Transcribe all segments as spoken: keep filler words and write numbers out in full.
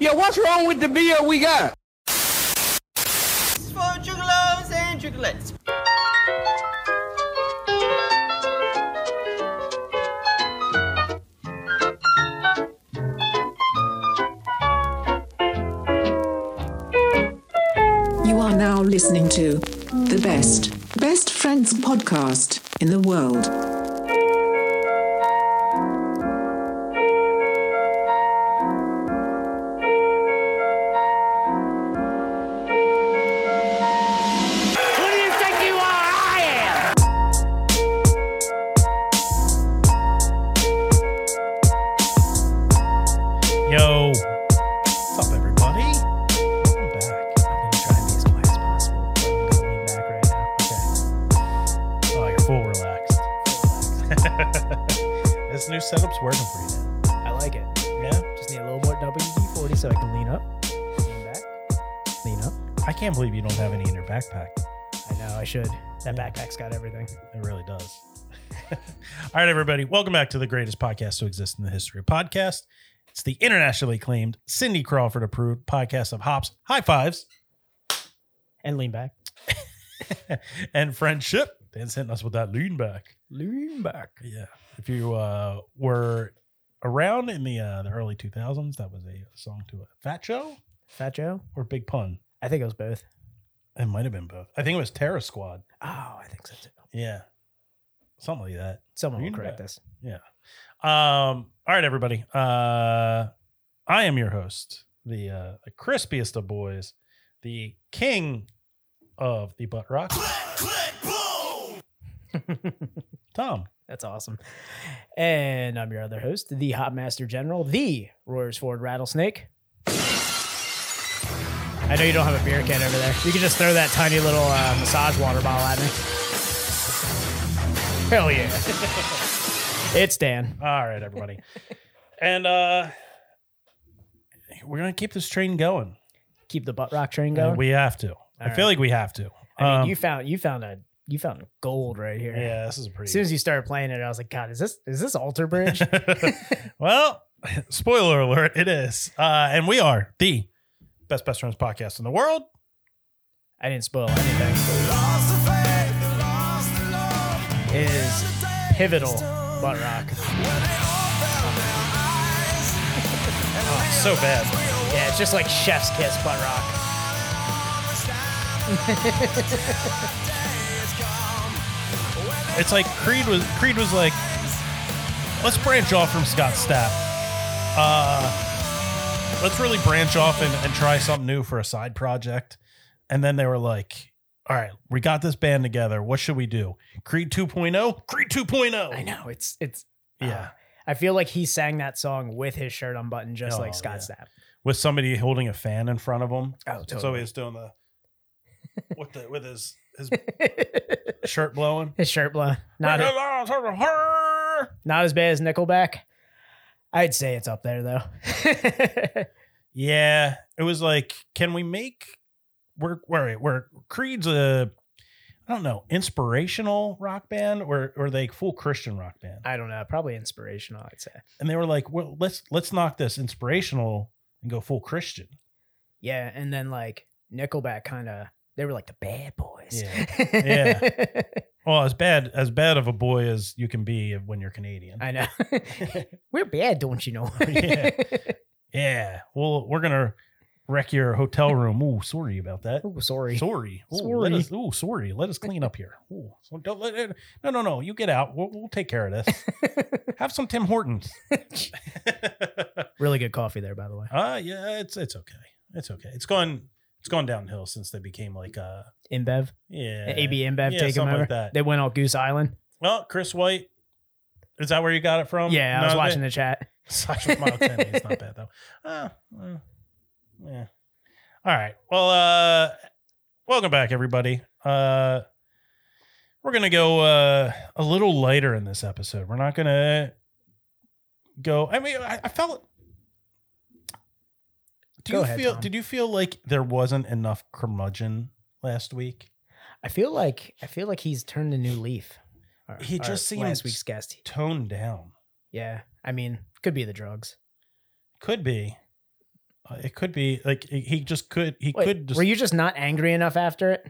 Yeah, what's wrong with the beer we got? It's for juggalos and juggalettes. You are now listening to the best, best friends podcast in the world. Backpack. I know, I should. That backpack's got everything. It really does. All right, everybody. Welcome back to the greatest podcast to exist in the history of podcast. It's the internationally acclaimed, Cindy Crawford approved podcast of hops, high fives, and lean back. And friendship. Dan's hitting us with that lean back. Lean back. Yeah. If you uh, were around in the uh, the early two thousands, that was a song to a Fat Joe? Fat Joe? Or Big Pun? I think it was both. It might have been both. I think it was Terror Squad. Oh, I think so too. Yeah. Something like that. Someone will correct us. Yeah. Um, all right, everybody. Uh, I am your host, the, uh, the crispiest of boys, the king of the butt rock. Click, click, boom! Tom. That's awesome. And I'm your other host, the Hop Master General, the Royersford Rattlesnake. I know you don't have a beer can over there. You can just throw that tiny little uh, massage water bottle at me. Hell yeah. It's Dan. All right, everybody. And uh, we're going to keep this train going. Keep the butt rock train going? Uh, we have to. All I right. feel like we have to. I mean, um, you found you found a you found gold right here. Yeah, this is a pretty. As soon as you started playing it, I was like, God, is this is this Alter Bridge? Well, spoiler alert, it is. Uh, and we are the Best Best Friends podcast in the world. I didn't spoil anything. It is pivotal butt rock. Oh, it's so bad. Yeah, it's just like Chef's Kiss butt rock. It's like Creed was Creed was like, let's branch off from Scott Stapp. Uh Let's really branch off and, and try something new for a side project. And then they were like, all right, we got this band together. What should we do? Creed two point oh? Creed two point oh. I know. It's, it's, yeah. Uh, I feel like he sang that song with his shirt unbuttoned, just oh, like Scott yeah. Stapp. With somebody holding a fan in front of him. Oh, totally. So he's doing the, with, the, with his, his shirt blowing. His shirt blowing. Not, a, not as bad as Nickelback. I'd say it's up there, though. Yeah. It was like, can we make... We're, we're, we're Creed's a, I don't know, inspirational rock band? Or or they full Christian rock band? I don't know. Probably inspirational, I'd say. And they were like, well, let's let's knock this inspirational and go full Christian. Yeah. And then, like, Nickelback kind of... They were like the bad boys. Yeah. Yeah. Well, as bad as bad of a boy as you can be when you're Canadian. I know. We're bad, don't you know? Yeah. Yeah. Well, we're going to wreck your hotel room. Ooh, sorry about that. Ooh, sorry. Sorry. Ooh, sorry. Let us, ooh, sorry. Let us clean up here. Ooh, so don't let it, no, no, no. You get out. We'll, we'll take care of this. Have some Tim Hortons. Really good coffee there, by the way. Uh, yeah, it's it's okay. It's okay. It's gone... It's gone downhill since they became like a InBev. Yeah. A B InBev yeah, take them over. Like that. They went off Goose Island. Well, Chris White. Is that where you got it from? Yeah, I was watching the chat. It's not bad though. Uh, uh, yeah. All right. Well, uh, welcome back, everybody. Uh, we're going to go uh, a little lighter in this episode. We're not going to go. I mean, I, I felt. Do you ahead, feel? Tom. Did you feel like there wasn't enough curmudgeon last week? I feel like I feel like he's turned a new leaf. Our, he just seems last week's guest toned down. Yeah, I mean, could be the drugs. Could be. It could be like he just could. He Wait, could. Just, were you just not angry enough after it?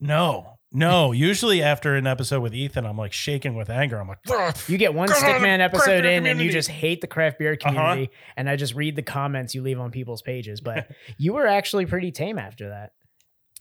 No, no. Usually after an episode with Ethan, I'm like shaking with anger. I'm like, you get one Stickman episode in and you just hate the craft beer community. Uh-huh. And I just read the comments you leave on people's pages. But you were actually pretty tame after that.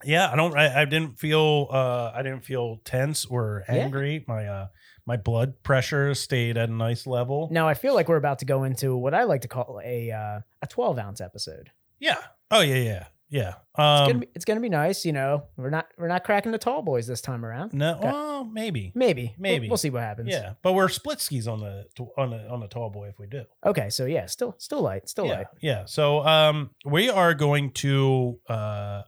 Yeah, I don't. I, I didn't feel. Uh, I didn't feel tense or angry. Yeah. My uh, my blood pressure stayed at a nice level. Now I feel like we're about to go into what I like to call a uh, a twelve ounce episode. Yeah. Oh yeah yeah yeah. Um, it's gonna be, it's gonna be nice. You know, we're not we're not cracking the tall boys this time around. No. Okay. Well, maybe. Maybe. Maybe. We'll, we'll see what happens. Yeah. But we're split skis on the on the on the tall boy if we do. Okay. So yeah, still still light, still yeah, light. Yeah. So um, we are going to uh.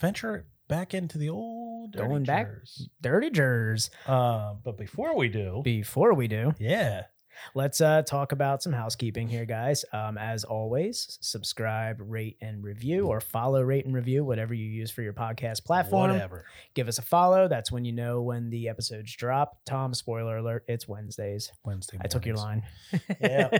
venture back into the old dirty going back jers. dirty jers uh, but before we do before we do yeah let's uh talk about some housekeeping here, guys. Um as always, subscribe, rate and review, or follow, rate and review, whatever you use for your podcast platform. Whatever. Give us a follow. That's when you know when the episodes drop. Tom, spoiler alert, it's Wednesdays. Wednesday mornings. I took your line. Yeah.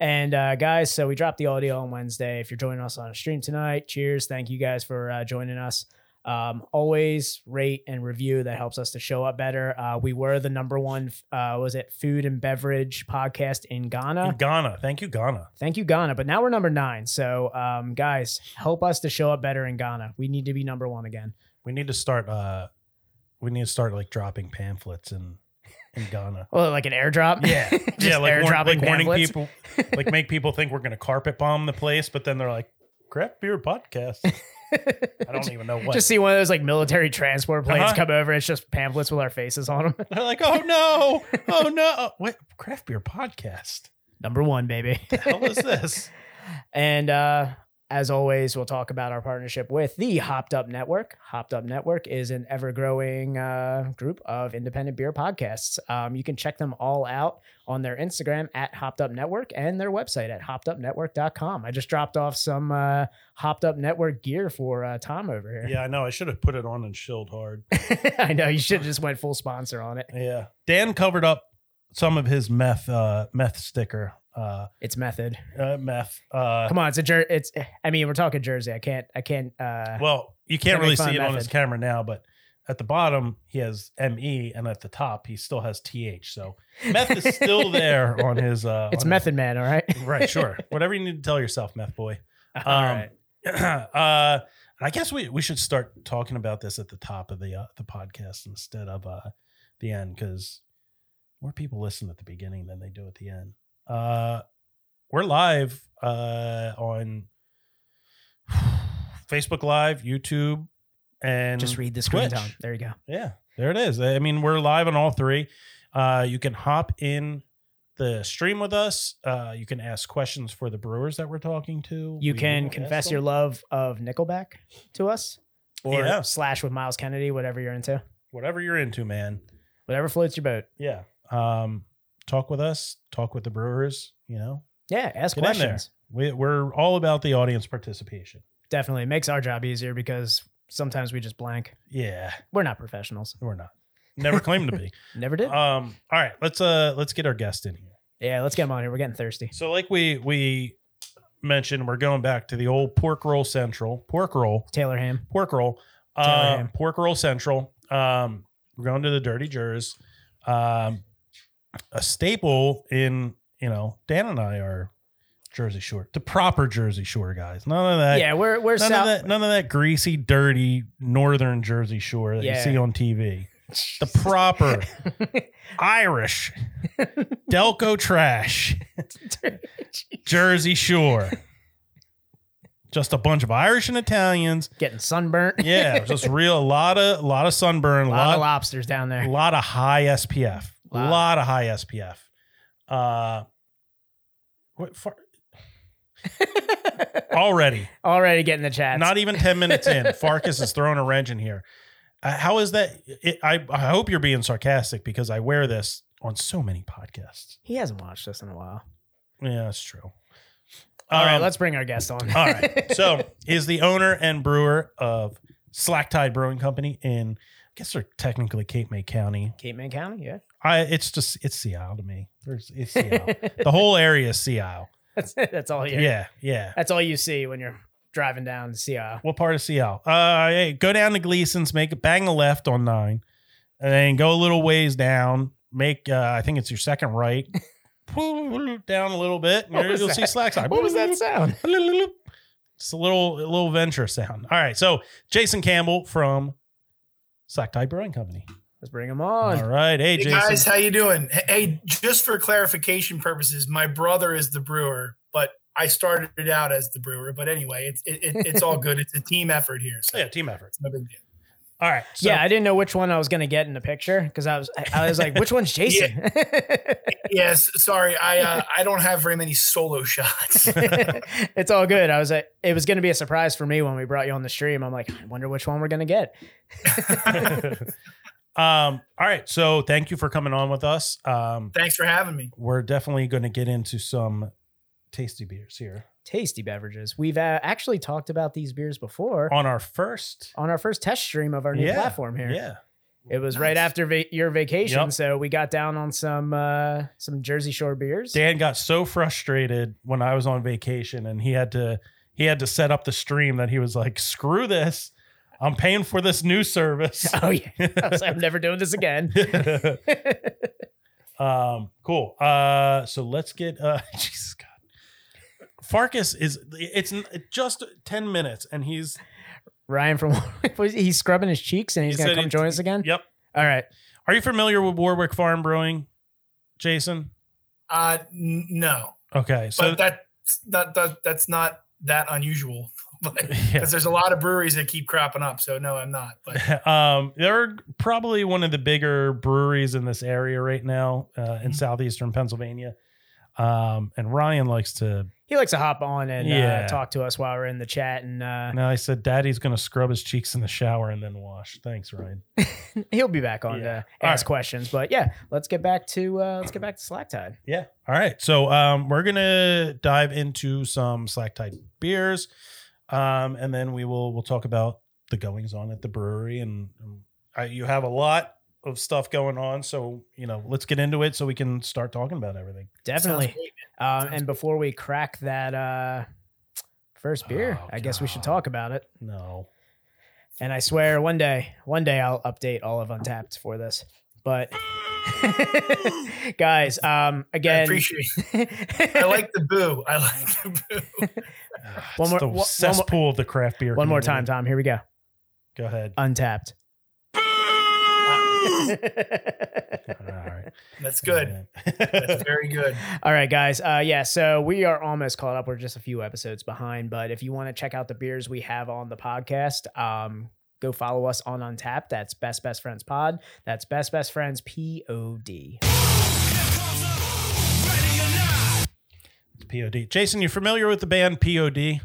And uh guys, so we dropped the audio on Wednesday. If you're joining us on a stream tonight, cheers. Thank you guys for uh, joining us. Um, always rate and review. That helps us to show up better. Uh, we were the number one, uh, was it food and beverage podcast in Ghana? In Ghana. Thank you, Ghana. Thank you, Ghana. But now we're number nine. So, um, guys, help us to show up better in Ghana. We need to be number one again. We need to start, uh, we need to start like dropping pamphlets and. In Ghana. Well, like an airdrop? Yeah. Yeah, like, war- like warning people, like make people think we're going to carpet bomb the place, but then they're like, craft beer podcast. I don't even know what. Just see one of those like military transport planes uh-huh. come over. It's just pamphlets with our faces on them. They're like, oh no, oh no. What? Craft beer podcast. Number one, baby. What the hell is this? And uh, as always, we'll talk about our partnership with the Hopped Up Network. Hopped Up Network is an ever-growing uh, group of independent beer podcasts. Um, you can check them all out on their Instagram at Hopped Up Network and their website at hopped up network dot com. I just dropped off some uh, Hopped Up Network gear for uh, Tom over here. Yeah, I know. I should have put it on and chilled hard. I know. You should have just went full sponsor on it. Yeah. Dan covered up some of his meth uh, meth sticker. Uh, it's method. Uh, meth. Uh, Come on, it's a jer- It's. I mean, we're talking Jersey. I can't. I can't. Uh, well, you can't, can't really see it method. On his camera now, but at the bottom he has M E, and at the top he still has T H. So meth is still there on his. Uh, it's on method his, man. All right. Right. Sure. Whatever you need to tell yourself, meth boy. Um, all right. uh, I guess we we should start talking about this at the top of the uh, the podcast instead of uh, the end, because more people listen at the beginning than they do at the end. Uh, we're live uh on Facebook Live, YouTube, and just read the screen down. There you go. Yeah, there it is. I mean, we're live on all three. Uh, you can hop in the stream with us. Uh, you can ask questions for the brewers that we're talking to. You we can confess your love of Nickelback to us, or yeah. Slash with Miles Kennedy, whatever you're into. Whatever you're into, man. Whatever floats your boat. Yeah. Um. Talk with us, talk with the brewers, you know? Yeah, ask Get questions. We, we're all about the audience participation. Definitely. It makes our job easier because sometimes we just blank. Yeah. We're not professionals. We're not. Never claimed to be. Never did. Um. All right, let's uh, let's get our guest in here. Yeah, let's get him on here. We're getting thirsty. So like we we mentioned, we're going back to the old Pork Roll Central. Pork Roll. Taylor ham. Pork Roll. Taylor um, ham. Pork Roll Central. Um, we're going to the Dirty Jers. Um. A staple in, you know, Dan and I are Jersey Shore, the proper Jersey Shore guys. None of that. Yeah, we're we're none, south- of, that, none of that greasy, dirty northern Jersey Shore that yeah. you see on T V. Jeez. The proper Irish Delco trash Jersey Shore. Just a bunch of Irish and Italians getting sunburnt. Yeah, just real a lot of a lot of sunburn, a lot, lot of lobsters down there, a lot of high S P F. A wow. lot of high S P F. Uh, what far? Already. Already getting the chat. Not even ten minutes in. Farkas is throwing a wrench in here. Uh, how is that? It, I, I hope you're being sarcastic because I wear this on so many podcasts. He hasn't watched this in a while. Yeah, that's true. All um, right, let's bring our guest on. All right. So is the owner and brewer of Slack Tide Brewing Company in... I guess they're technically Cape May County. Cape May County, yeah. I it's just it's Sea Isle to me. There's, it's Sea Isle. The whole area is Sea Isle. That's that's all you. Yeah, yeah. That's all you see when you're driving down to C L. What part of C L? Uh, hey, go down to Gleason's, make a bang a left on nine, and then go a little ways down. Make uh, I think it's your second right. Down a little bit, and you'll that? see Slack Tide. What was that sound? It's a little, a little venture sound. All right, so Jason Campbell from Slack Tide Brewing Company. Let's bring him on. All right, hey, hey Jason. Guys, how you doing? Hey, just for clarification purposes, my brother is the brewer, but I started out as the brewer. But anyway, it's it, it, it's all good. It's a team effort here. So yeah, team effort. It's no big deal. All right. So. Yeah, I didn't know which one I was going to get in the picture because I was I, I was like, which one's Jason? Yeah. Yes, sorry, I uh, I don't have very many solo shots. It's all good. I was like, it was going to be a surprise for me when we brought you on the stream. I'm like, I wonder which one we're going to get. um. All right. So thank you for coming on with us. Um. Thanks for having me. We're definitely going to get into some tasty beers here. Tasty beverages. We've uh, actually talked about these beers before on our first on our first test stream of our new yeah, platform here. Yeah, it was nice. Right after va- your vacation, yep. So we got down on some uh, some Jersey Shore beers. Dan got so frustrated when I was on vacation, and he had to he had to set up the stream that he was like, "Screw this! I'm paying for this new service." Oh yeah, I was like, I'm never doing this again. um, cool. Uh, so let's get uh, Jesus God. Farkas is it's just ten minutes and he's Ryan from he's scrubbing his cheeks and he's he gonna come he, join us again. Yep. All right. Are you familiar with Warwick Farm Brewing, Jason? Uh, n- no. Okay. So but that's not, that that's not that unusual because yeah. There's a lot of breweries that keep cropping up. So no, I'm not. But um, they're probably one of the bigger breweries in this area right now uh, in mm-hmm. southeastern Pennsylvania. Um, and Ryan likes to. He likes to hop on and yeah. uh, talk to us while we're in the chat. And uh, no, I said, Daddy's going to scrub his cheeks in the shower and then wash. Thanks, Ryan. He'll be back on yeah. to ask right. questions. But yeah, let's get back to uh, let's get back to Slack Tide. Yeah. All right. So um, we're going to dive into some Slack Tide beers, um, and then we will we'll talk about the goings on at the brewery. And um, I, you have a lot of stuff going on, so you know, let's get into it so we can start talking about everything. Definitely. Um, and before we crack that uh, first beer, oh, I guess God. we should talk about it. No. And I swear one day, one day I'll update all of Untappd for this. But guys, um, again, I appreciate it. I like the boo. I like the boo. one more the cesspool one more, of the craft beer. One community. More time, Tom. Here we go. Go ahead. Untappd. All right. That's good. That's very good. All right, guys. Uh, yeah, so we are almost caught up. We're just a few episodes behind, but if you want to check out the beers we have on the podcast, um, go follow us on Untappd. That's Best Best Friends Pod. That's Best Best Friends P O D. It's P O D. Jason, you familiar with the band P O D?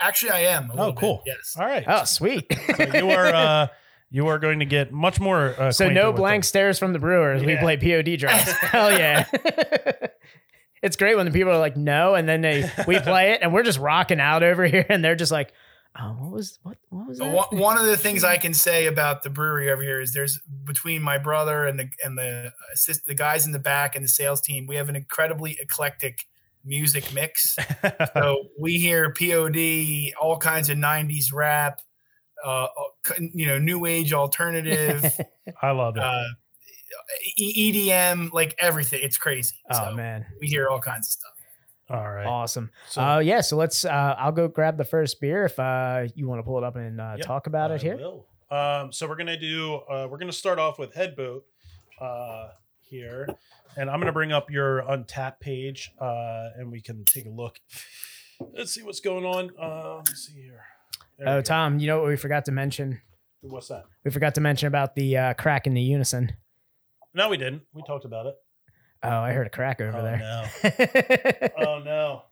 Actually, I am. Oh, cool. Bit, yes. All right. Oh, sweet. So you are... Uh, You are going to get much more. Uh, so no blank them. stares from the brewers. Yeah. We play P O D drums. Hell yeah. It's great when the people are like, no. And then they, we play it and we're just rocking out over here. And they're just like, oh, what was, what, what was that? One of the things I can say about the brewery over here is there's between my brother and the, and the assist, the guys in the back and the sales team, we have an incredibly eclectic music mix. So we hear P O D, all kinds of nineties rap, uh you know new age alternative. I love it. uh E D M, like everything. It's crazy. Oh so man, we hear all kinds of stuff. All right, awesome. So uh yeah so let's uh I'll go grab the first beer if uh you want to pull it up and uh yep, talk about I it here will. um so we're gonna do uh we're gonna start off with Head Boat uh here, and I'm gonna bring up your Untappd page uh and we can take a look. Let's see what's going on. Uh let's see here. There oh, Tom, you know what we forgot to mention? What's that? We forgot to mention about the uh, crack in the unison. No, we didn't. We talked about it. Oh, I heard a crack over oh, there. No. Oh, no.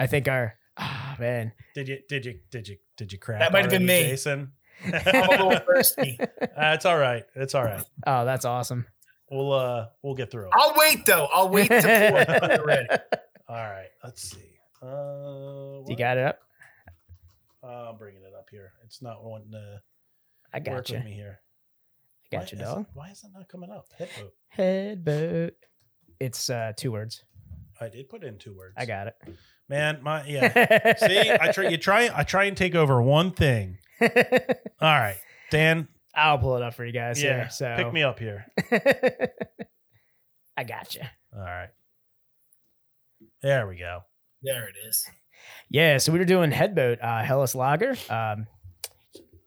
I think our... Oh, man. Did you did you, did you, did you crack? That might have been me. Jason? I'm a little thirsty. That's uh, all right. It's all right. Oh, that's awesome. We'll uh, we'll get through it. I'll wait, though. I'll wait until we're ready. All right. Let's see. Uh, you got it up? Uh, I'm bringing it up here. It's not wanting to I got work you. with me here. I got why you, dog. It, why is it not coming up? Head boat. Head boat. It's uh, two words. I did put in two words. I got it. Man, my yeah. See, I try you try I try and take over one thing. All right. Dan. I'll pull it up for you guys. Yeah. Here, so pick me up here. I got you. All right. There we go. There it is. Yeah. So we were doing Head Boat, uh, Helles Lager, um,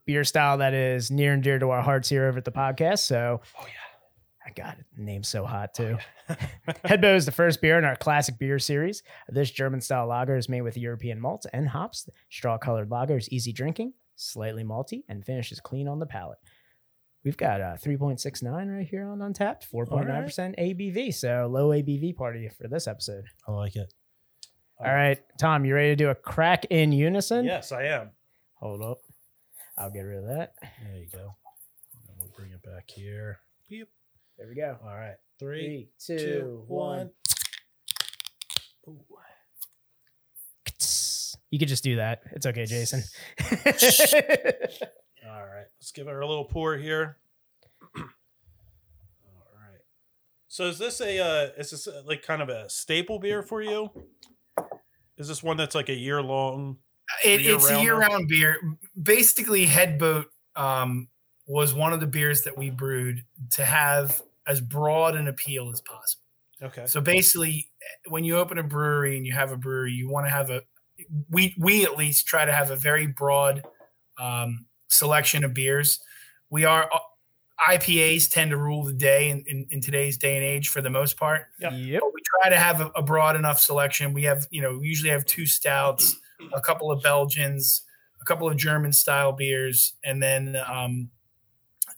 beer style that is near and dear to our hearts here over at the podcast. So, oh yeah, I got it. The name's so hot too. Oh, yeah. Head Boat is the first beer in our classic beer series. This German style lager is made with European malts and hops. The straw colored lager is easy drinking, slightly malty, and finishes clean on the palate. We've got uh, three point six nine right here on Untappd, four point nine percent right. A B V. So low A B V party for this episode. I like it. All, All right. right, Tom, you ready to do a crack in unison? Yes, I am. Hold up. I'll get rid of that. There you go. And we'll bring it back here. Beep. There we go. All right. Three, Three two, two, one. Ooh. You could just do that. It's okay, Jason. All right, let's give her a little pour here. All right. So is this a, uh, is this a, like kind of a staple beer for you? Is this one that's like a year long? It, it's a year round beer. Basically, Head Boat um, was one of the beers that we brewed to have as broad an appeal as possible. Okay. So basically, when you open a brewery and you have a brewery, you want to have a, we, we at least try to have a very broad um, selection of beers. We are I P As tend to rule the day in, in, in today's day and age for the most part. Yep. Yep. But we try to have a, a broad enough selection. We have, you know, we usually have two stouts, a couple of Belgians, a couple of German style beers, and then um,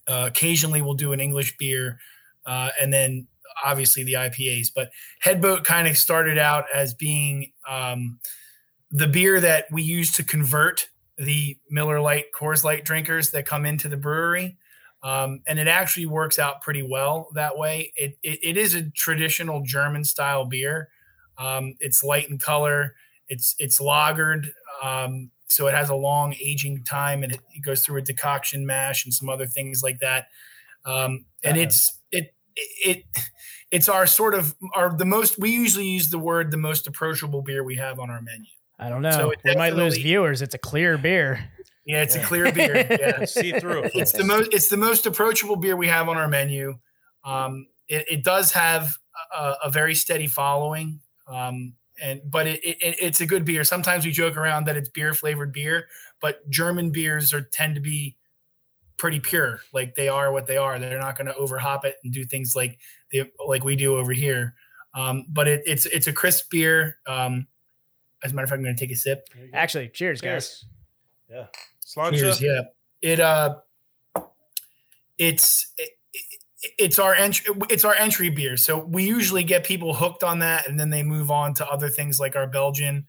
uh, occasionally we'll do an English beer, uh, and then obviously the I P As. But Head Boat kind of started out as being um, the beer that we use to convert the Miller Lite, Coors Light drinkers that come into the brewery. Um, and it actually works out pretty well that way. It It, it is a traditional German style beer. Um, it's light in color. It's, it's lagered. Um, so it has a long aging time, and it, it goes through a decoction mash and some other things like that. Um, and uh-huh. it's, it, it, it, it's our sort of, our, the most, we usually use the word, the most approachable beer we have on our menu. I don't know. So we might lose viewers. It's a clear beer. Yeah, it's yeah. a clear beer. Yeah. See through. It it's the most. It's the most approachable beer we have on our menu. Um, it, it does have a, a very steady following, um, and but it, it it's a good beer. Sometimes we joke around that it's beer flavored beer, but German beers are tend to be pretty pure. Like they are what they are. They're not going to overhop it and do things like the like we do over here. Um, but it, it's it's a crisp beer. Um, As a matter of fact, I'm going to take a sip. Actually, cheers, cheers. guys. Yeah. Slancha. Cheers, yeah. It uh, it's it, it's our entry. It's our entry beer. So we usually get people hooked on that, and then they move on to other things like our Belgian,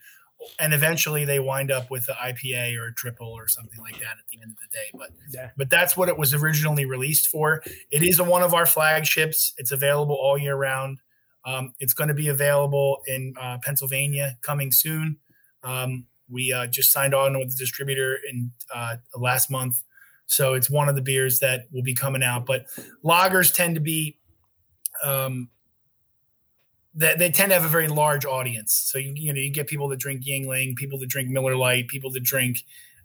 and eventually they wind up with the I P A or a triple or something like that at the end of the day. But yeah. but that's what it was originally released for. It is a, one of our flagships. It's available all year round. Um, it's going to be available in uh, Pennsylvania coming soon. Um, we uh, just signed on with the distributor in uh, last month. So it's one of the beers that will be coming out. But lagers tend to be um, that they, they tend to have a very large audience. So, you, you know, you get people that drink Yuengling, people that drink Miller Lite, people that drink,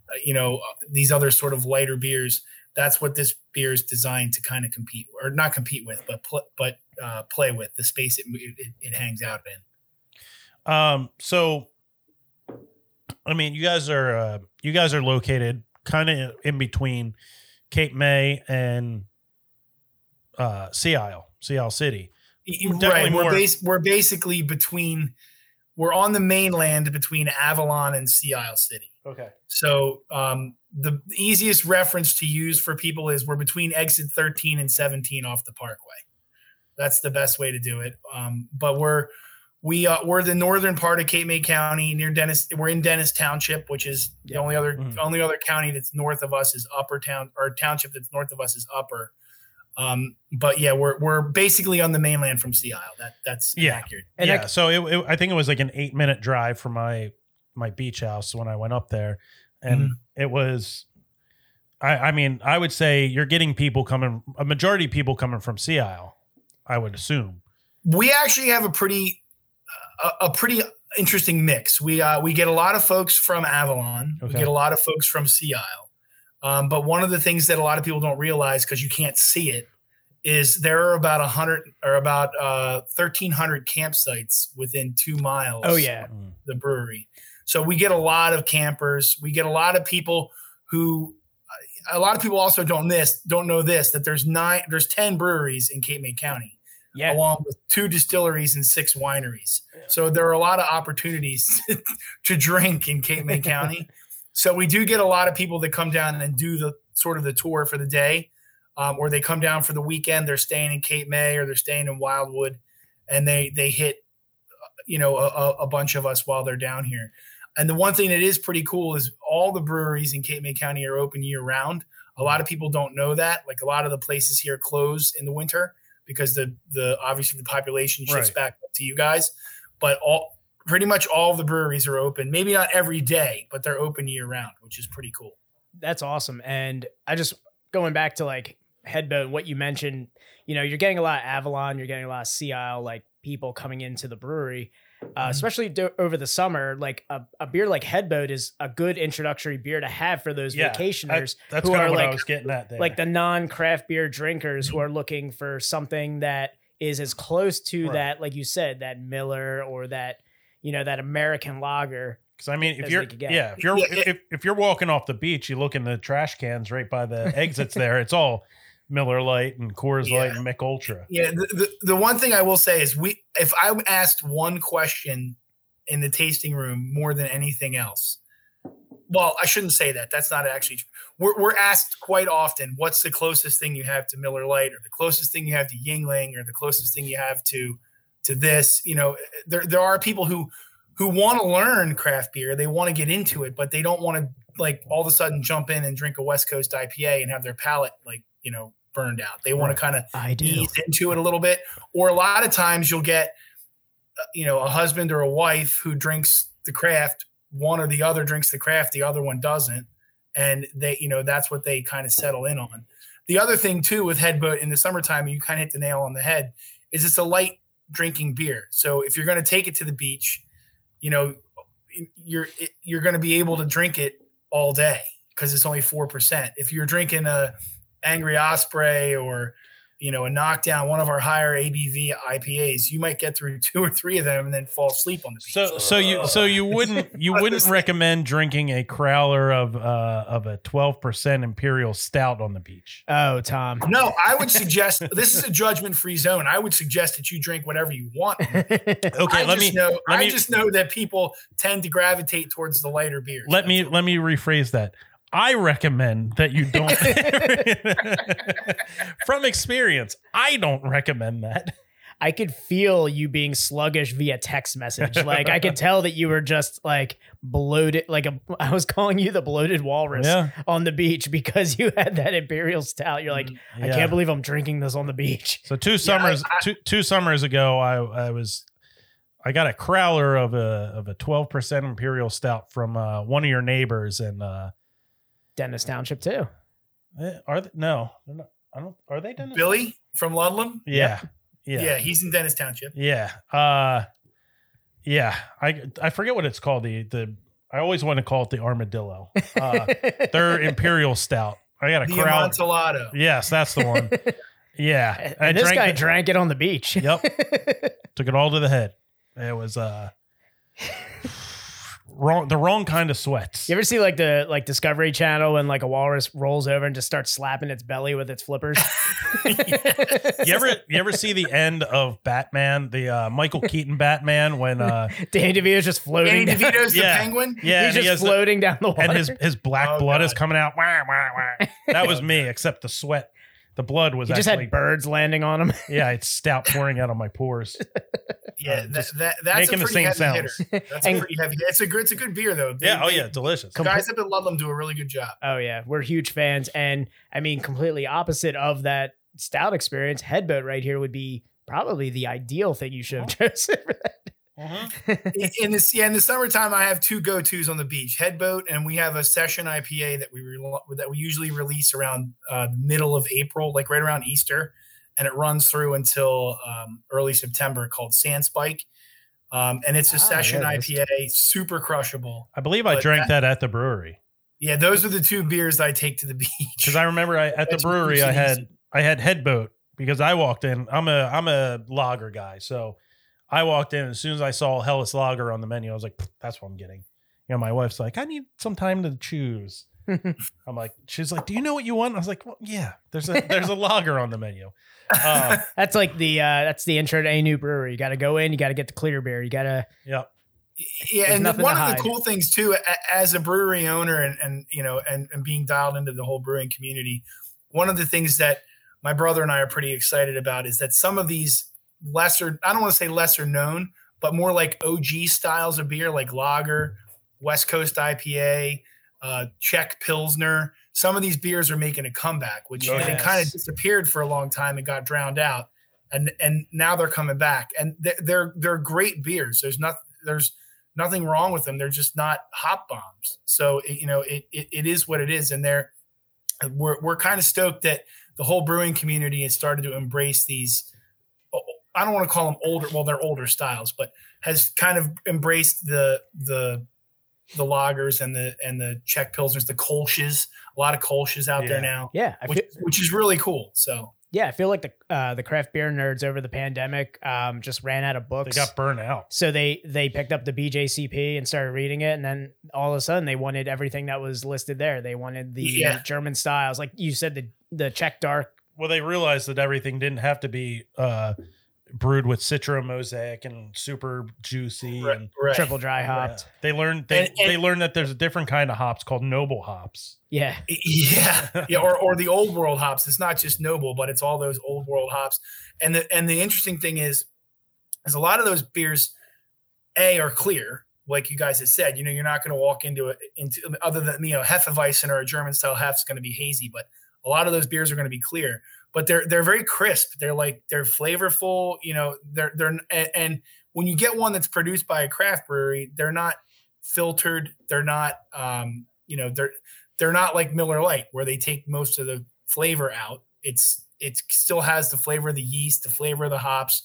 uh, you know, these other sort of lighter beers. That's what this beer is designed to kind of compete or not compete with, but pl- but uh, play with the space it, it it hangs out in. Um. So, I mean, you guys are uh, you guys are located kind of in between Cape May and uh, Sea Isle, Sea Isle City. Definitely right. We're more- bas- We're basically between. We're on the mainland between Avalon and Sea Isle City. Okay. So um, the easiest reference to use for people is we're between exit thirteen and seventeen off the Parkway. That's the best way to do it. Um, but we're we uh, we're the northern part of Cape May County near Dennis. We're in Dennis Township, which is the yeah. only other mm-hmm. only other county that's north of us is Upper Town or township that's north of us is Upper. Um, but yeah, we're, we're basically on the mainland from Sea Isle. That that's yeah. accurate. And yeah. I, so it, it, I think it was like an eight minute drive from my, my beach house when I went up there and mm-hmm. it was, I, I mean, I would say you're getting people coming, a majority of people coming from Sea Isle, I would assume. We actually have a pretty, a, a pretty interesting mix. We uh, we get a lot of folks from Avalon. Okay. We get a lot of folks from Sea Isle. Um, but one of the things that a lot of people don't realize, because you can't see it, is there are about a hundred or about uh, thirteen hundred campsites within two miles. Oh yeah, of the brewery. So we get a lot of campers. We get a lot of people who. A lot of people also don't this don't know this that there's nine there's ten breweries in Cape May County, yeah, along with two distilleries and six wineries. Yeah. So there are a lot of opportunities to drink in Cape May County. So we do get a lot of people that come down and do the sort of the tour for the day, um, or they come down for the weekend. They're staying in Cape May or they're staying in Wildwood, and they they hit, you know, a, a bunch of us while they're down here. And the one thing that is pretty cool is all the breweries in Cape May County are open year round. A lot of people don't know that. Like a lot of the places here close in the winter because the, the obviously the population shifts right. back up to you guys. But all pretty much all the breweries are open. Maybe not every day, but they're open year round, which is pretty cool. That's awesome. And I just going back to like Head Boat, what you mentioned, you know, you're getting a lot of Avalon, you're getting a lot of Sea Isle, like people coming into the brewery. Uh, especially do- over the summer, like a, a beer like Head Boat is a good introductory beer to have for those yeah, vacationers that, who are like, I was getting at there. Like the non-craft beer drinkers who are looking for something that is as close to right. that, like you said, that Miller or that, you know, that American lager. Because I mean, if you're yeah, if you're if, if you're walking off the beach, you look in the trash cans right by the exits there. It's all Miller Lite and Coors yeah. Light and Mick Ultra. Yeah. The, the the one thing I will say is we, if I asked one question in the tasting room more than anything else, well, I shouldn't say that. That's not actually true. We're, we're asked quite often, what's the closest thing you have to Miller Lite or the closest thing you have to Yingling or the closest thing you have to, to this, you know, there, there are people who, who want to learn craft beer. They want to get into it, but they don't want to like all of a sudden jump in and drink a West Coast I P A and have their palate like, you know, burned out. They want to kind of ease into it a little bit. Or a lot of times you'll get, you know, a husband or a wife who drinks the craft. One or the other drinks the craft, the other one doesn't. And they, you know, that's what they kind of settle in on. The other thing too with Head Boat in the summertime, you kind of hit the nail on the head, is it's a light drinking beer. So if you're going to take it to the beach, you know, you're you're going to be able to drink it all day because it's only four percent. If you're drinking a Angry Osprey or, you know, a knockdown, one of our higher A B V I P As, you might get through two or three of them and then fall asleep on the beach. So, so you, so you wouldn't, you wouldn't recommend drinking a crowler of, uh, of a twelve percent Imperial Stout on the beach. Oh, Tom. No, I would suggest this is a judgment free zone. I would suggest that you drink whatever you want. Okay. I let, me, know, let I me, I just know that people tend to gravitate towards the lighter beer. Let That's me, let me rephrase that. I recommend that you don't. From experience, I don't recommend that. I could feel you being sluggish via text message. Like I could tell that you were just like bloated. Like a, I was calling you the bloated walrus yeah. on the beach because you had that Imperial Stout. You're like, yeah. I can't believe I'm drinking this on the beach. So two summers, yeah, I, I, two, two summers ago, I, I was, I got a crowler of a, of a twelve percent Imperial Stout from uh, one of your neighbors. And, uh, Dennis Township too. Are they? No, they're not, I don't. Are they Dennis? Billy from Ludlam. Yeah. yeah, yeah, yeah. He's in Dennis Township. Yeah, uh, yeah. I I forget what it's called. The the I always want to call it the Armadillo. Uh, their Imperial Stout. I got a the crowd. Amontillado. Yes, that's the one. Yeah, and I this drank guy the, drank it on the beach. Yep, took it all to the head. It was uh. Wrong, the wrong kind of sweats. You ever see like the like Discovery Channel when like a walrus rolls over and just starts slapping its belly with its flippers? Yes. You ever you ever see the end of Batman, the uh, Michael Keaton Batman when uh, Danny DeVito's just floating? Danny DeVito's down. The yeah. penguin. Yeah, he's just he floating the, down the water, and his his black oh, blood God. Is coming out. Wah, wah, wah. That was me, except the sweat, the blood was. You actually just had birds landing on him. Yeah, it's stout pouring out of my pores. Yeah, um, that, that that's a pretty heavy sounds. Hitter. That's a pretty heavy. It's a good, it's a good beer though. They, yeah, oh yeah, delicious. The guys up in Ludlam do a really good job. Oh yeah, we're huge fans, and I mean, completely opposite of that stout experience. Head Boat right here would be probably the ideal thing you should have chosen for that. Uh-huh. in the yeah, in the summertime, I have two go-tos on the beach: Head Boat, and we have a session I P A that we re- that we usually release around uh, middle of April, like right around Easter. And it runs through until um, early September called Sand Spike. Um, and it's a ah, session yeah, I P A, super crushable. I believe I drank that, that at the brewery. Yeah, those are the two beers I take to the beach. Because I remember I, at the brewery, I had I had Head Boat because I walked in. I'm a I'm a lager guy, so I walked in and as soon as I saw Helles Lager on the menu, I was like, "That's what I'm getting." You know, my wife's like, "I need some time to choose." I'm like, she's like, "Do you know what you want?" I was like, "Well, yeah. There's a there's a lager on the menu." Uh, that's like the uh, that's the intro to any new brewery. You got to go in. You got to get the clear beer. You got to yeah. Yeah, there's and one of the cool things too, as a brewery owner and, and you know, and, and being dialed into the whole brewing community, one of the things that my brother and I are pretty excited about is that some of these lesser, I don't want to say lesser known, but more like O G styles of beer, like lager, West Coast I P A, uh, Czech Pilsner, some of these beers are making a comeback, which yes. they kind of disappeared for a long time and got drowned out, and and now they're coming back, and they're they're great beers. There's not there's nothing wrong with them. They're just not hop bombs. So, it, you know, it, it it is what it is. And they're, we're, we're kind of stoked that the whole brewing community has started to embrace these. I don't want to call them older. Well, they're older styles, but has kind of embraced the, the, the lagers and the, and the Czech Pilsners, the Kolsch's, a lot of Kolsch's out yeah. there now, yeah, I which, feel- which is really cool. So. Yeah, I feel like the uh, the craft beer nerds over the pandemic um, just ran out of books. They got burned out. So they they picked up the B J C P and started reading it. And then all of a sudden they wanted everything that was listed there. They wanted the yeah. German styles. Like you said, the the Czech dark. Well, they realized that everything didn't have to be uh, brewed with Citra mosaic and super juicy right, and right. triple dry hopped. Yeah. They learned they, and, and, they learned that there's a different kind of hops called noble hops. Yeah. Yeah. Yeah. Or or the old world hops. It's not just noble, but it's all those old world hops. And the and the interesting thing is, is a lot of those beers, A, are clear, like you guys have said. You know, you're not going to walk into it into other than you know, Hefeweizen or a German style Hef's going to be hazy, but a lot of those beers are going to be clear. But they're they're very crisp. They're like they're flavorful, you know, they're they're and, and when you get one that's produced by a craft brewery, they're not filtered, they're not um, you know, they're They're not like Miller Lite where they take most of the flavor out. It's it still has the flavor of the yeast, the flavor of the hops,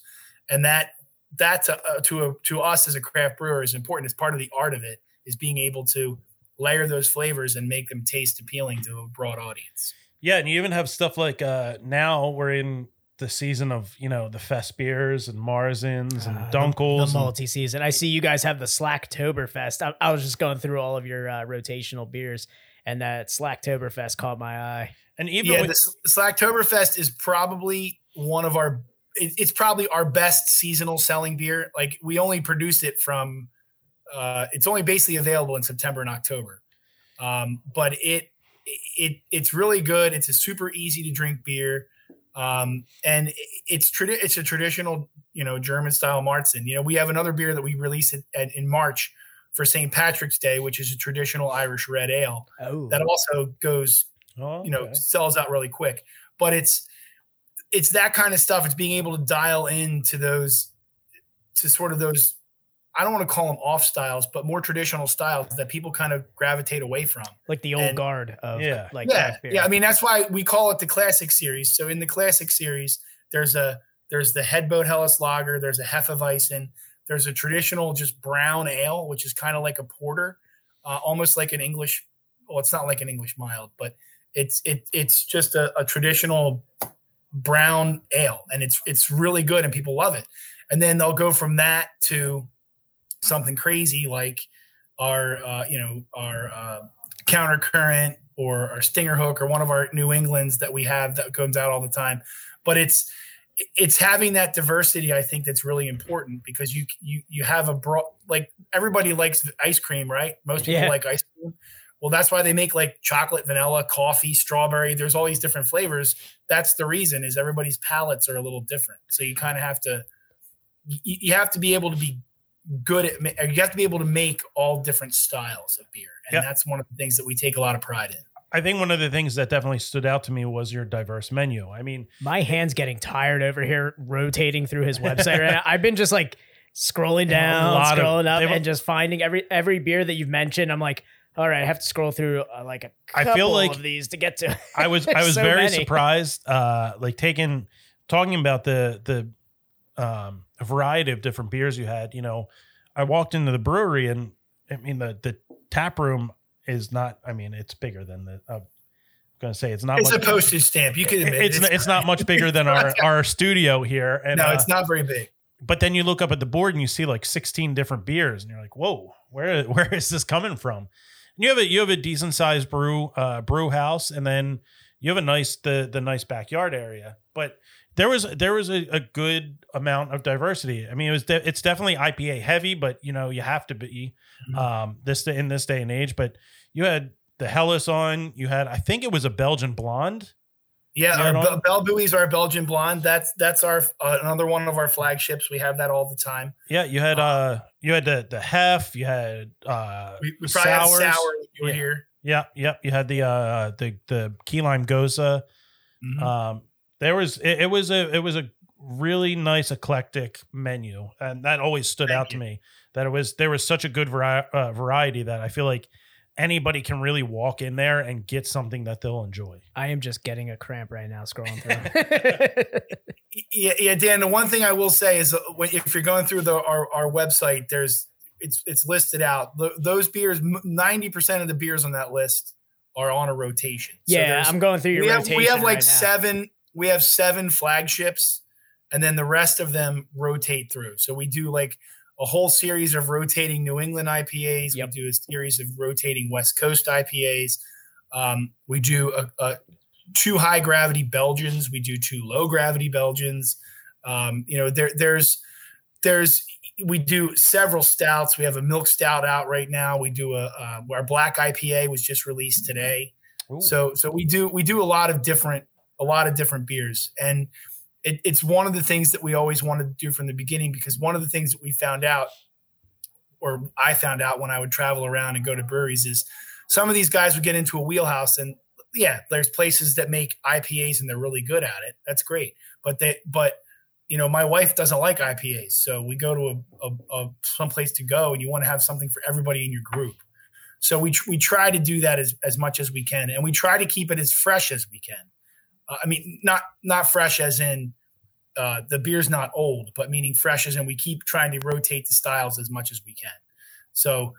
and that that's a, a, to a, to us as a craft brewer is important. It's part of the art of it is being able to layer those flavors and make them taste appealing to a broad audience. Yeah, and you even have stuff like uh, now we're in the season of you know the fest beers and Marzins and uh, Dunkels, the, the multi season. I see you guys have the Slacktoberfest. I, I was just going through all of your uh, rotational beers. And that Slacktoberfest caught my eye. And even yeah, with- the Slacktoberfest is probably one of our, it, it's probably our best seasonal selling beer. Like we only produce it from, uh, it's only basically available in September and October. Um, but it, it, it's really good. It's a super easy to drink beer. Um, and it, it's trad, it's a traditional, you know, German style Marzen. You know, we have another beer that we release at, at, in March for Saint Patrick's Day, which is a traditional Irish red ale oh. that also goes, oh, you know, okay. sells out really quick, but it's, it's that kind of stuff. It's being able to dial into those, to sort of those, I don't want to call them off styles, but more traditional styles that people kind of gravitate away from. Like the old and, guard of yeah. like, yeah, yeah. I mean, that's why we call it the classic series. So in the classic series, there's a, there's the Head Boat Helles Lager. There's a Hefeweizen. There's a traditional just brown ale, which is kind of like a porter, uh, almost like an English. Well, it's not like an English mild, but it's it it's just a, a traditional brown ale, and it's it's really good, and people love it. And then they'll go from that to something crazy like our uh, you know our uh, Counter Current or our Stinger Hook or one of our New Englands that we have that comes out all the time, but it's. It's having that diversity, I think, that's really important because you you you have a broad like everybody likes ice cream, right? Most people yeah. like ice cream. Well, that's why they make like chocolate, vanilla, coffee, strawberry. There's all these different flavors. That's the reason is everybody's palates are a little different. So you kind of have to you, you have to be able to be good at you have to be able to make all different styles of beer, and yep. that's one of the things that we take a lot of pride in. I think one of the things that definitely stood out to me was your diverse menu. I mean, my hand's getting tired over here rotating through his website right now. I've been just like scrolling down, scrolling of, up, and just finding every every beer that you've mentioned. I'm like, all right, I have to scroll through uh, like a couple I feel like of these to get to. I was I was so very many. surprised, uh, like taking talking about the the um, a variety of different beers you had. You know, I walked into the brewery and I mean, the, the tap room is not, I mean, it's bigger than the, uh, I'm going to say it's not, it's much, a postage stamp. You can admit it's, it's, it's not much bigger than our, our studio here. And no, it's uh, not very big. But then you look up at the board and you see like sixteen different beers and you're like, whoa, where, where is this coming from? And you have a, you have a decent sized brew, uh, brew house. And then you have a nice, the, the nice backyard area, but there was, there was a, a good amount of diversity. I mean, it was, de- it's definitely I P A heavy, but you know, you have to be, um, this in this day and age, but you had the Helles on, you had, I think it was a Belgian blonde. Yeah, our Bel Buoys are Belgian blonde. That's that's our uh, another one of our flagships. We have that all the time. Yeah, you had uh, you had the the Hef, you had uh, we, we probably sours. Had sour that you were yeah. here. Yeah, yeah, you had the uh, the the key lime goza. Mm-hmm. Um, there was it, it was a it was a really nice eclectic menu, and that always stood Thank out you. to me. That it was there was such a good vari- uh, variety that I feel like anybody can really walk in there and get something that they'll enjoy. I am just getting a cramp right now scrolling through. yeah, yeah, Dan, the one thing I will say is if you're going through the our, our website, there's it's it's listed out. Those beers, ninety percent of the beers on that list are on a rotation. So yeah, I'm going through your we rotation have, We have like right seven. We have seven flagships, and then the rest of them rotate through. So we do like a whole series of rotating New England I P As. Yep. We do a series of rotating West Coast I P As. Um, we do a, a two high gravity Belgians. We do two low gravity Belgians. Um, you know, there, there's, there's, we do several stouts. We have a milk stout out right now. We do a, uh, our black I P A was just released today. Ooh. So, so we do, we do a lot of different, a lot of different beers. And It, it's one of the things that we always wanted to do from the beginning, because one of the things that we found out, or I found out when I would travel around and go to breweries, is some of these guys would get into a wheelhouse and yeah, there's places that make I P As and they're really good at it. That's great. But they, but you know, my wife doesn't like I P As. So we go to a, a, a some place to go and you want to have something for everybody in your group. So we, we try to do that as, as much as we can. And we try to keep it as fresh as we can. I mean, not not fresh as in uh, the beer's not old, but meaning fresh as in we keep trying to rotate the styles as much as we can. So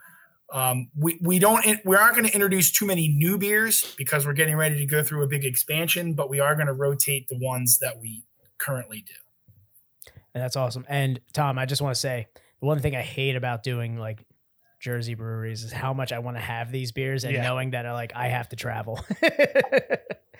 um, we we don't we aren't going to introduce too many new beers because we're getting ready to go through a big expansion, but we are going to rotate the ones that we currently do. And that's awesome. And Tom, I just want to say the one thing I hate about doing like Jersey breweries is how much I want to have these beers and yeah. knowing that I, like I have to travel.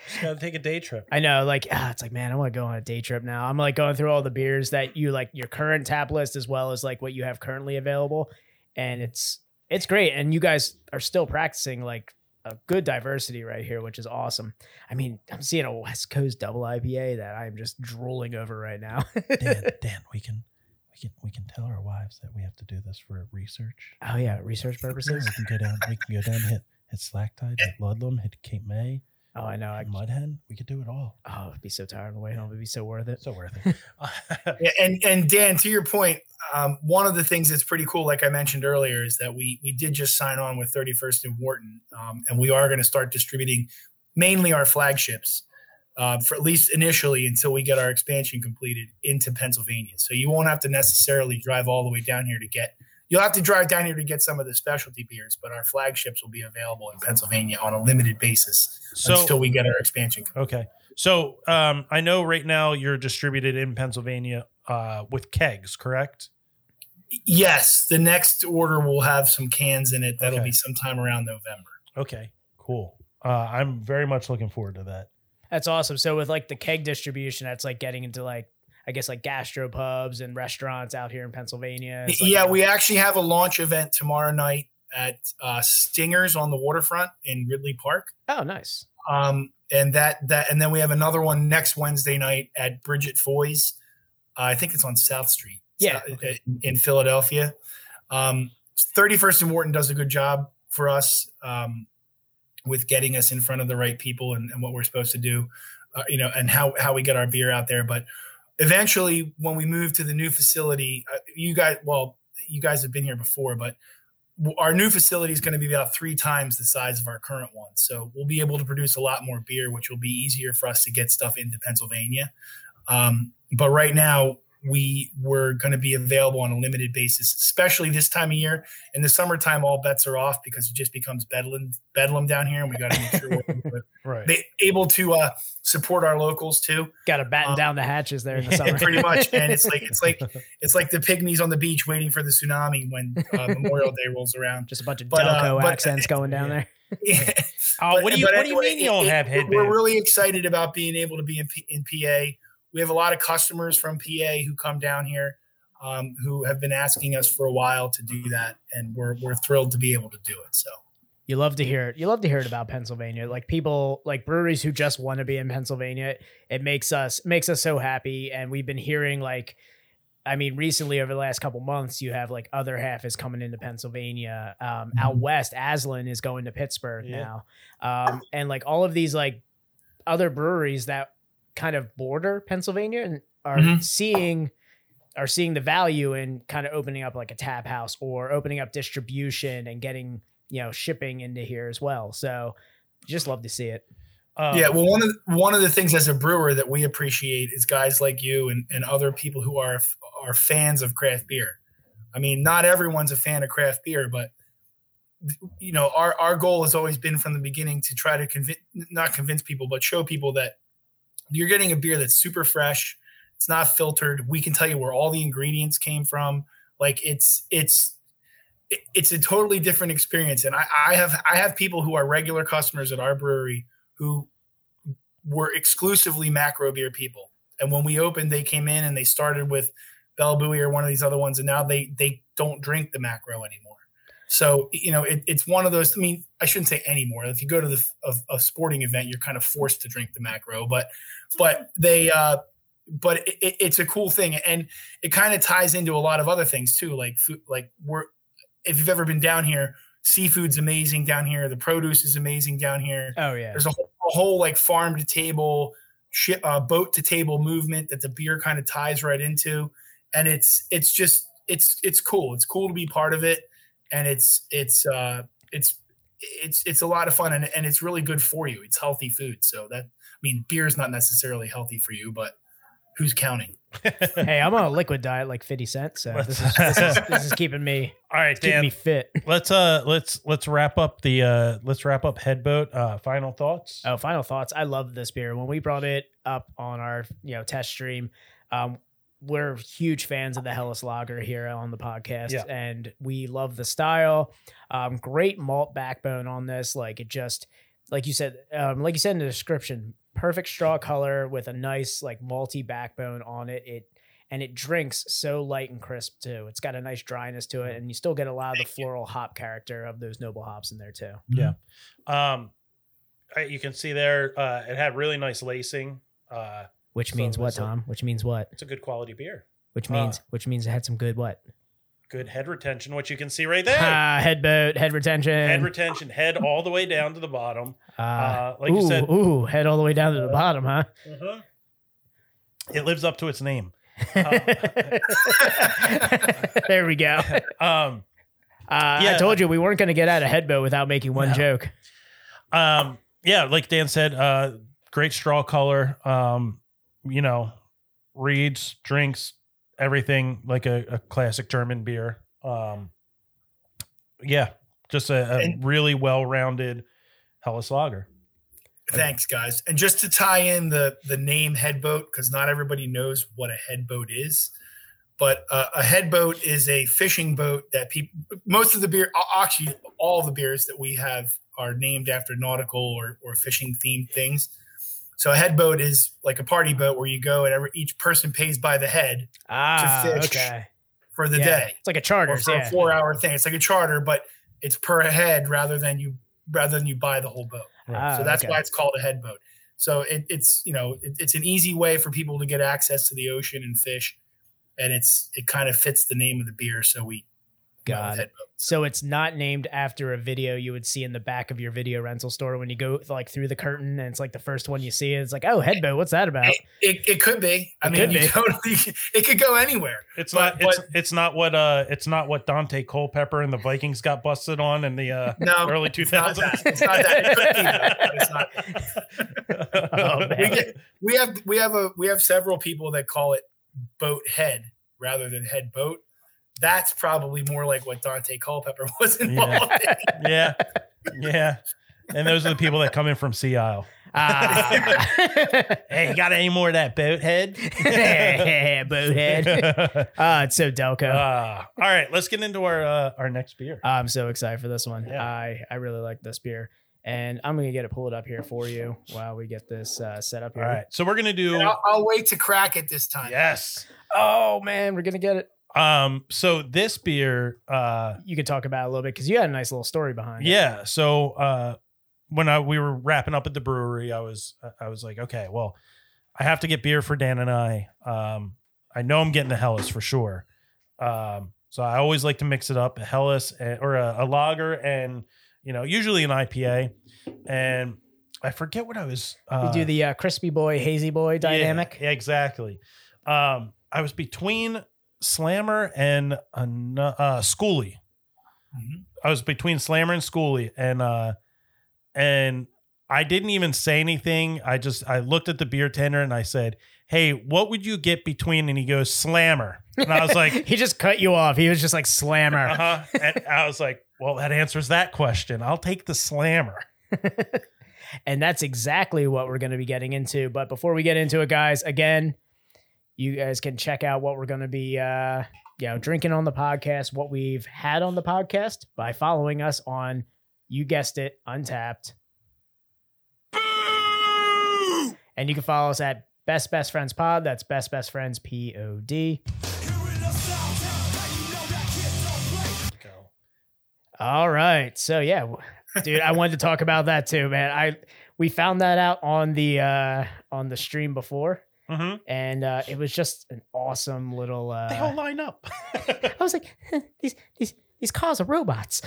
Just gotta take a day trip. I know, like ah, it's like, man, I want to go on a day trip now. I'm like going through all the beers that you like your current tap list as well as like what you have currently available, and it's it's great. And you guys are still practicing like a good diversity right here, which is awesome. I mean, I'm seeing a West Coast double I P A that I'm just drooling over right now. Dan, Dan, we can. We can we can tell our wives that we have to do this for research. Oh yeah, research purposes. We can go down. We can go down. Hit hit Slack Tide. Hit Ludlam. Hit Cape May. Oh, I know. I Mud Hen. We could do it all. Oh, it'd be so tired on the way home. It'd be so worth it. So worth it. yeah, and and Dan, to your point, um, one of the things that's pretty cool, like I mentioned earlier, is that we we did just sign on with thirty-first and Wharton, um, and we are going to start distributing mainly our flagships. Uh, for at least initially until we get our expansion completed into Pennsylvania. So you won't have to necessarily drive all the way down here to get, you'll have to drive down here to get some of the specialty beers, but our flagships will be available in Pennsylvania on a limited basis so, until we get our expansion completed. Okay. So um, I know right now you're distributed in Pennsylvania uh, with kegs, correct? Yes. The next order will have some cans in it. That'll okay. be sometime around November. Okay, cool. Uh, I'm very much looking forward to that. That's awesome. So with like the keg distribution, that's like getting into like, I guess like gastropubs and restaurants out here in Pennsylvania. Like yeah. We actually have a launch event tomorrow night at uh, Stinger's on the waterfront in Ridley Park. Oh, nice. Um, and that, that, and then we have another one next Wednesday night at Bridget Foy's. Uh, I think it's on South Street. Yeah. Uh, okay. In Philadelphia. Um, thirty-first and Wharton does a good job for us. Um, with getting us in front of the right people and, and what we're supposed to do, uh, you know, and how, how we get our beer out there. But eventually when we move to the new facility, uh, you guys, well, you guys have been here before, but our new facility is going to be about three times the size of our current one. So we'll be able to produce a lot more beer, which will be easier for us to get stuff into Pennsylvania. Um, but right now we were going to be available on a limited basis, especially this time of year. In the summertime, all bets are off because it just becomes bedlam, bedlam down here, and we got to make sure we're right. they, able to uh, support our locals too. Got to batten um, down the hatches there in the summer, pretty much. And it's like it's like it's like the pygmies on the beach waiting for the tsunami when uh, Memorial Day rolls around. Just a bunch of but, Delco uh, but, accents uh, going down yeah. there. Yeah. Oh, but, what do you What anyway, do you mean you don't have headbands? We're really excited about being able to be in, P- in P A. We have a lot of customers from P A who come down here, um, who have been asking us for a while to do that, and we're we're thrilled to be able to do it. So you love to hear it. You love to hear it about Pennsylvania, like people, like breweries who just want to be in Pennsylvania. It makes us makes us so happy, and we've been hearing like. I mean, recently over the last couple months, you have like Other Half is coming into Pennsylvania. Um, mm-hmm. Out west, Aslan is going to Pittsburgh yeah. now. Um, and like all of these like other breweries that kind of border Pennsylvania and are mm-hmm. seeing are seeing the value in kind of opening up like a tap house or opening up distribution and getting, you know, shipping into here as well. So just love to see it. Um, yeah, well, one of the, one of the things as a brewer that we appreciate is guys like you and, and other people who are are fans of craft beer. I mean, not everyone's a fan of craft beer, but you know, our our goal has always been from the beginning to try to convince not convince people, but show people that you're getting a beer that's super fresh. It's not filtered. We can tell you where all the ingredients came from. Like it's it's it's a totally different experience. And I, I have I have people who are regular customers at our brewery who were exclusively macro beer people. And when we opened, they came in and they started with Belle Buoy or one of these other ones. And now they, they don't drink the macro anymore. So, you know, it, it's one of those, I mean, I shouldn't say anymore. If you go to the, a, a sporting event, you're kind of forced to drink the macro, but, but they, uh, but it, it, it's a cool thing. And it kind of ties into a lot of other things too. Like food, like we're, if you've ever been down here, seafood's amazing down here. The produce is amazing down here. Oh yeah. There's a whole, a whole like farm to table, ship, uh, boat to table movement that the beer kind of ties right into. And it's, it's just, it's, it's cool. It's cool to be part of it. And it's, it's, uh, it's, it's, it's a lot of fun and, and it's really good for you. It's healthy food. So that, I mean, beer is not necessarily healthy for you, but who's counting? Hey, I'm on a liquid diet, like fifty cents. So this is, this is, this is keeping me, all right, keeping me fit. Let's, uh, let's, let's wrap up the, uh, let's wrap up Head Boat. Uh, final thoughts. Oh, final thoughts. I love this beer. When we brought it up on our, you know, test stream, um, we're huge fans of the Helles Lager here on the podcast yeah. and we love the style. Um, great malt backbone on this. Like it just, like you said, um, like you said in the description, perfect straw color with a nice like malty backbone on it. It, and it drinks so light and crisp too. It's got a nice dryness to it and you still get a lot of Thank the floral you. hop character of those noble hops in there too. Yeah. Um, you can see there, uh, it had really nice lacing, uh, Which means so what, Tom? It, which means what? It's a good quality beer. Which means, uh, which means it had some good what? Good head retention, which you can see right there. Ah, head boat, head retention, head retention, head all the way down to the bottom. Uh, uh like ooh, you said, ooh, head all the way down to the bottom, huh? Uh-huh. It lives up to its name. Um, there we go. Um, uh, yeah, I told you we weren't going to get out of Head Boat without making one no. joke. Um, yeah, like Dan said, uh, great straw color. Um. You know, reads, drinks, everything like a, a classic German beer. Um, yeah, just a, a and, really well-rounded Helles Lager. Thanks, guys. And just to tie in the the name Head Boat, because not everybody knows what a head boat is, but uh, a head boat is a fishing boat that people, most of the beer, actually all the beers that we have are named after nautical or, or fishing-themed things. So a head boat is like a party boat where you go and every, each person pays by the head ah, to fish okay. for the yeah. day. It's like a charter. Or for yeah. a four-hour thing. It's like a charter, but it's per head rather than you rather than you buy the whole boat. Ah, so that's okay. why it's called a head boat. So it, it's you know it, it's an easy way for people to get access to the ocean and fish, and it's it kind of fits the name of the beer. So we got it. So it's not named after a video you would see in the back of your video rental store when you go like through the curtain and it's like the first one you see. It's like, oh, Head Boat, what's that about? It, it, it could be. I it mean, could you be. Totally, it could go anywhere. It's but, not. It's, but, it's not what. Uh, it's not what Dante Culpepper and the Vikings got busted on in the uh, no, early two thousands. It's not that. It's not that. It could be, it's not. Oh, we, get, we have we have a we have several people that call it Boat Head rather than Head Boat. That's probably more like what Dante Culpepper was involved yeah. in. Yeah. Yeah. And those are the people that come in from Sea Isle. Uh, hey, you got any more of that boathead? Boathead. Uh, it's so Delco. Uh, all right, let's get into our uh, our next beer. I'm so excited for this one. Yeah. I, I really like this beer. And I'm going to get it pulled up here for you while we get this uh, set up here. All right, so we're going to do... I'll, I'll wait to crack it this time. Yes. Oh, man, we're going to get it. Um, so this beer, uh, you could talk about it a little bit because you had a nice little story behind it. Yeah. So, uh, when I, we were wrapping up at the brewery, I was, I was like, okay, well, I have to get beer for Dan and I, um, I know I'm getting a Helles for sure. Um, so I always like to mix it up, a Helles and, or a, a lager and, you know, usually an I P A. And I forget what I was, uh, we do the, uh, crispy boy, hazy boy dynamic. Yeah, exactly. Um, I was between Slammer and uh, uh Schooley. Mm-hmm. I was between Slammer and Schooley, and uh and I didn't even say anything. I just I looked at the beer tender and I said, "Hey, what would you get between?" And he goes, "Slammer." And I was like, "He just cut you off." He was just like, "Slammer." Uh-huh. And I was like, "Well, that answers that question. I'll take the Slammer." And that's exactly what we're going to be getting into. But before we get into it, guys, again, you guys can check out what we're going to be uh, you know, drinking on the podcast, what we've had on the podcast by following us on, you guessed it, Untappd. Boo! And you can follow us at Best Best Friends Pod. That's Best Best Friends P O D. All right. So, yeah, dude, I wanted to talk about that too, man. I We found that out on the uh, on the stream before. Mm-hmm. And uh, it was just an awesome little. Uh, they all line up. I was like, these these these cars are robots.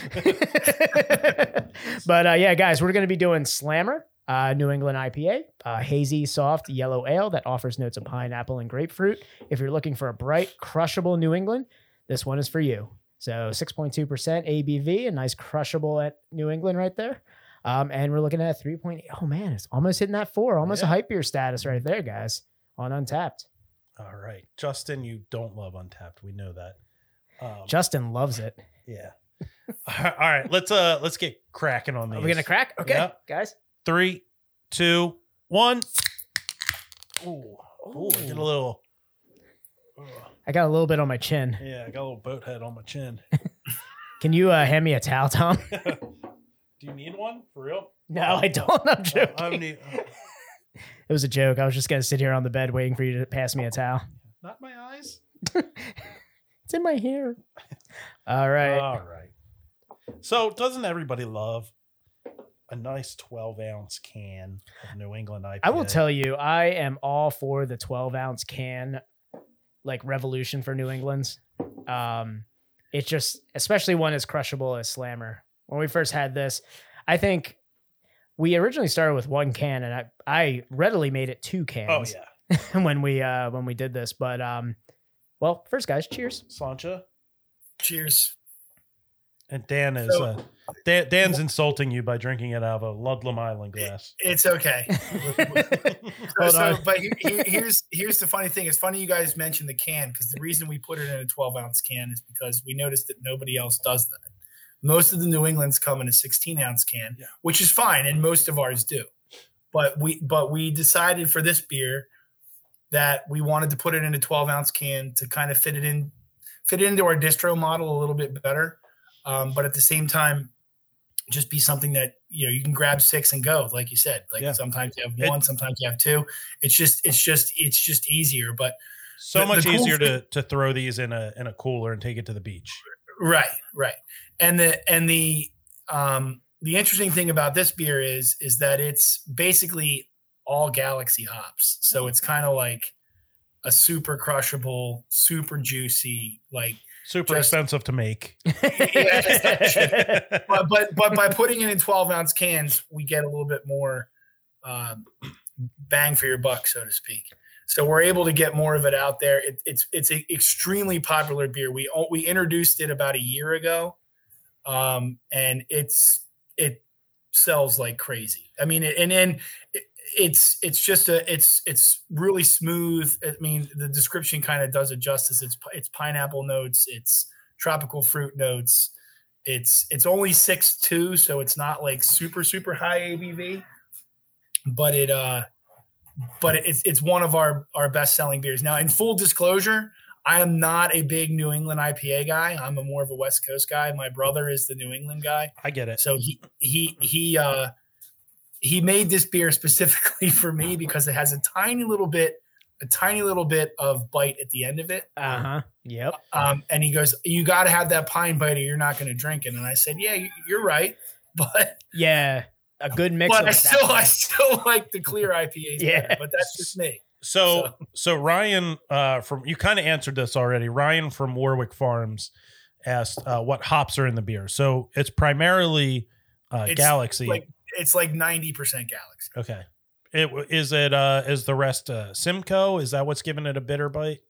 But uh, yeah, guys, we're going to be doing Slammer, uh, New England I P A, uh, hazy, soft, yellow ale that offers notes of pineapple and grapefruit. If you're looking for a bright, crushable New England, this one is for you. So six point two percent A B V, a nice crushable at New England right there. Um, and we're looking at three point eight. Oh man, it's almost hitting that four. Almost yeah. A hype beer status right there, guys. On Untappd. All right. Justin, you don't love Untappd. We know that. Um, Justin loves it. Yeah. All right. Let's uh let's get cracking on these. Are we gonna crack? Okay, yep. Guys. Three, two, one. Ooh. Ooh. I did a little ugh. I got a little bit on my chin. Yeah, I got a little boat head on my chin. Can you uh hand me a towel, Tom? Do you need one? For real? No, I don't. I'm joking. I need oh. It was a joke. I was just going to sit here on the bed waiting for you to pass me a towel. Not my eyes. It's in my hair. All right. All right. So doesn't everybody love a nice twelve ounce can of New England I P A? I will tell you, I am all for the twelve ounce can, like revolution for New England's. Um, it's just, especially one as crushable as Slammer. When we first had this, I think we originally started with one can, and I, I readily made it two cans. Oh yeah, when we uh, when we did this. But um, well, first guys, cheers. Slancha, cheers. And Dan is so, uh, Dan, Dan's insulting you by drinking it out of a Ludlam Island glass. It, it's okay. so, so, but he, he, here's here's the funny thing. It's funny you guys mentioned the can, because the reason we put it in a twelve ounce can is because we noticed that nobody else does that. Most of the New England's come in a sixteen ounce can, yeah. which is fine, and most of ours do. But we but we decided for this beer that we wanted to put it in a twelve ounce can to kind of fit it in, fit it into our distro model a little bit better. Um, but at the same time, just be something that you know you can grab six and go, like you said. Like yeah. sometimes you have one, it, sometimes you have two. It's just it's just it's just easier. But so the, much the cool easier thing, to to throw these in a in a cooler and take it to the beach. Right, right. And the and the um, the interesting thing about this beer is is that it's basically all Galaxy hops. So it's kind of like a super crushable, super juicy, like super just, expensive to make. Yeah, but, but but by putting it in twelve ounce cans, we get a little bit more um, bang for your buck, so to speak. So we're able to get more of it out there. It, it's it's an extremely popular beer. We we introduced it about a year ago, um, and it's it sells like crazy. I mean, and then it's it's just a it's it's really smooth. I mean, the description kind of does it justice. It's it's pineapple notes, it's tropical fruit notes. It's it's only six point two, so it's not like super super high A B V, but it uh but it's it's one of our our best selling beers. Now, in full disclosure, I am not a big New England I P A guy. I'm a more of a West Coast guy. My brother is the New England guy. I get it. So he he he uh he made this beer specifically for me because it has a tiny little bit a tiny little bit of bite at the end of it. Uh-huh. Yep. Um, and he goes, you got to have that pine bite or you're not going to drink it. And I said, yeah, you're right. But yeah, a good mix. But I still, I still like the clear I P As. Yeah. Better, but that's just me. So, so, so Ryan, uh, from, you kind of answered this already. Ryan from Warwick Farms asked uh, what hops are in the beer. So it's primarily uh it's Galaxy. Like, it's like ninety percent Galaxy. Okay. It, is it uh is the rest uh, Simcoe? Is that what's giving it a bitter bite?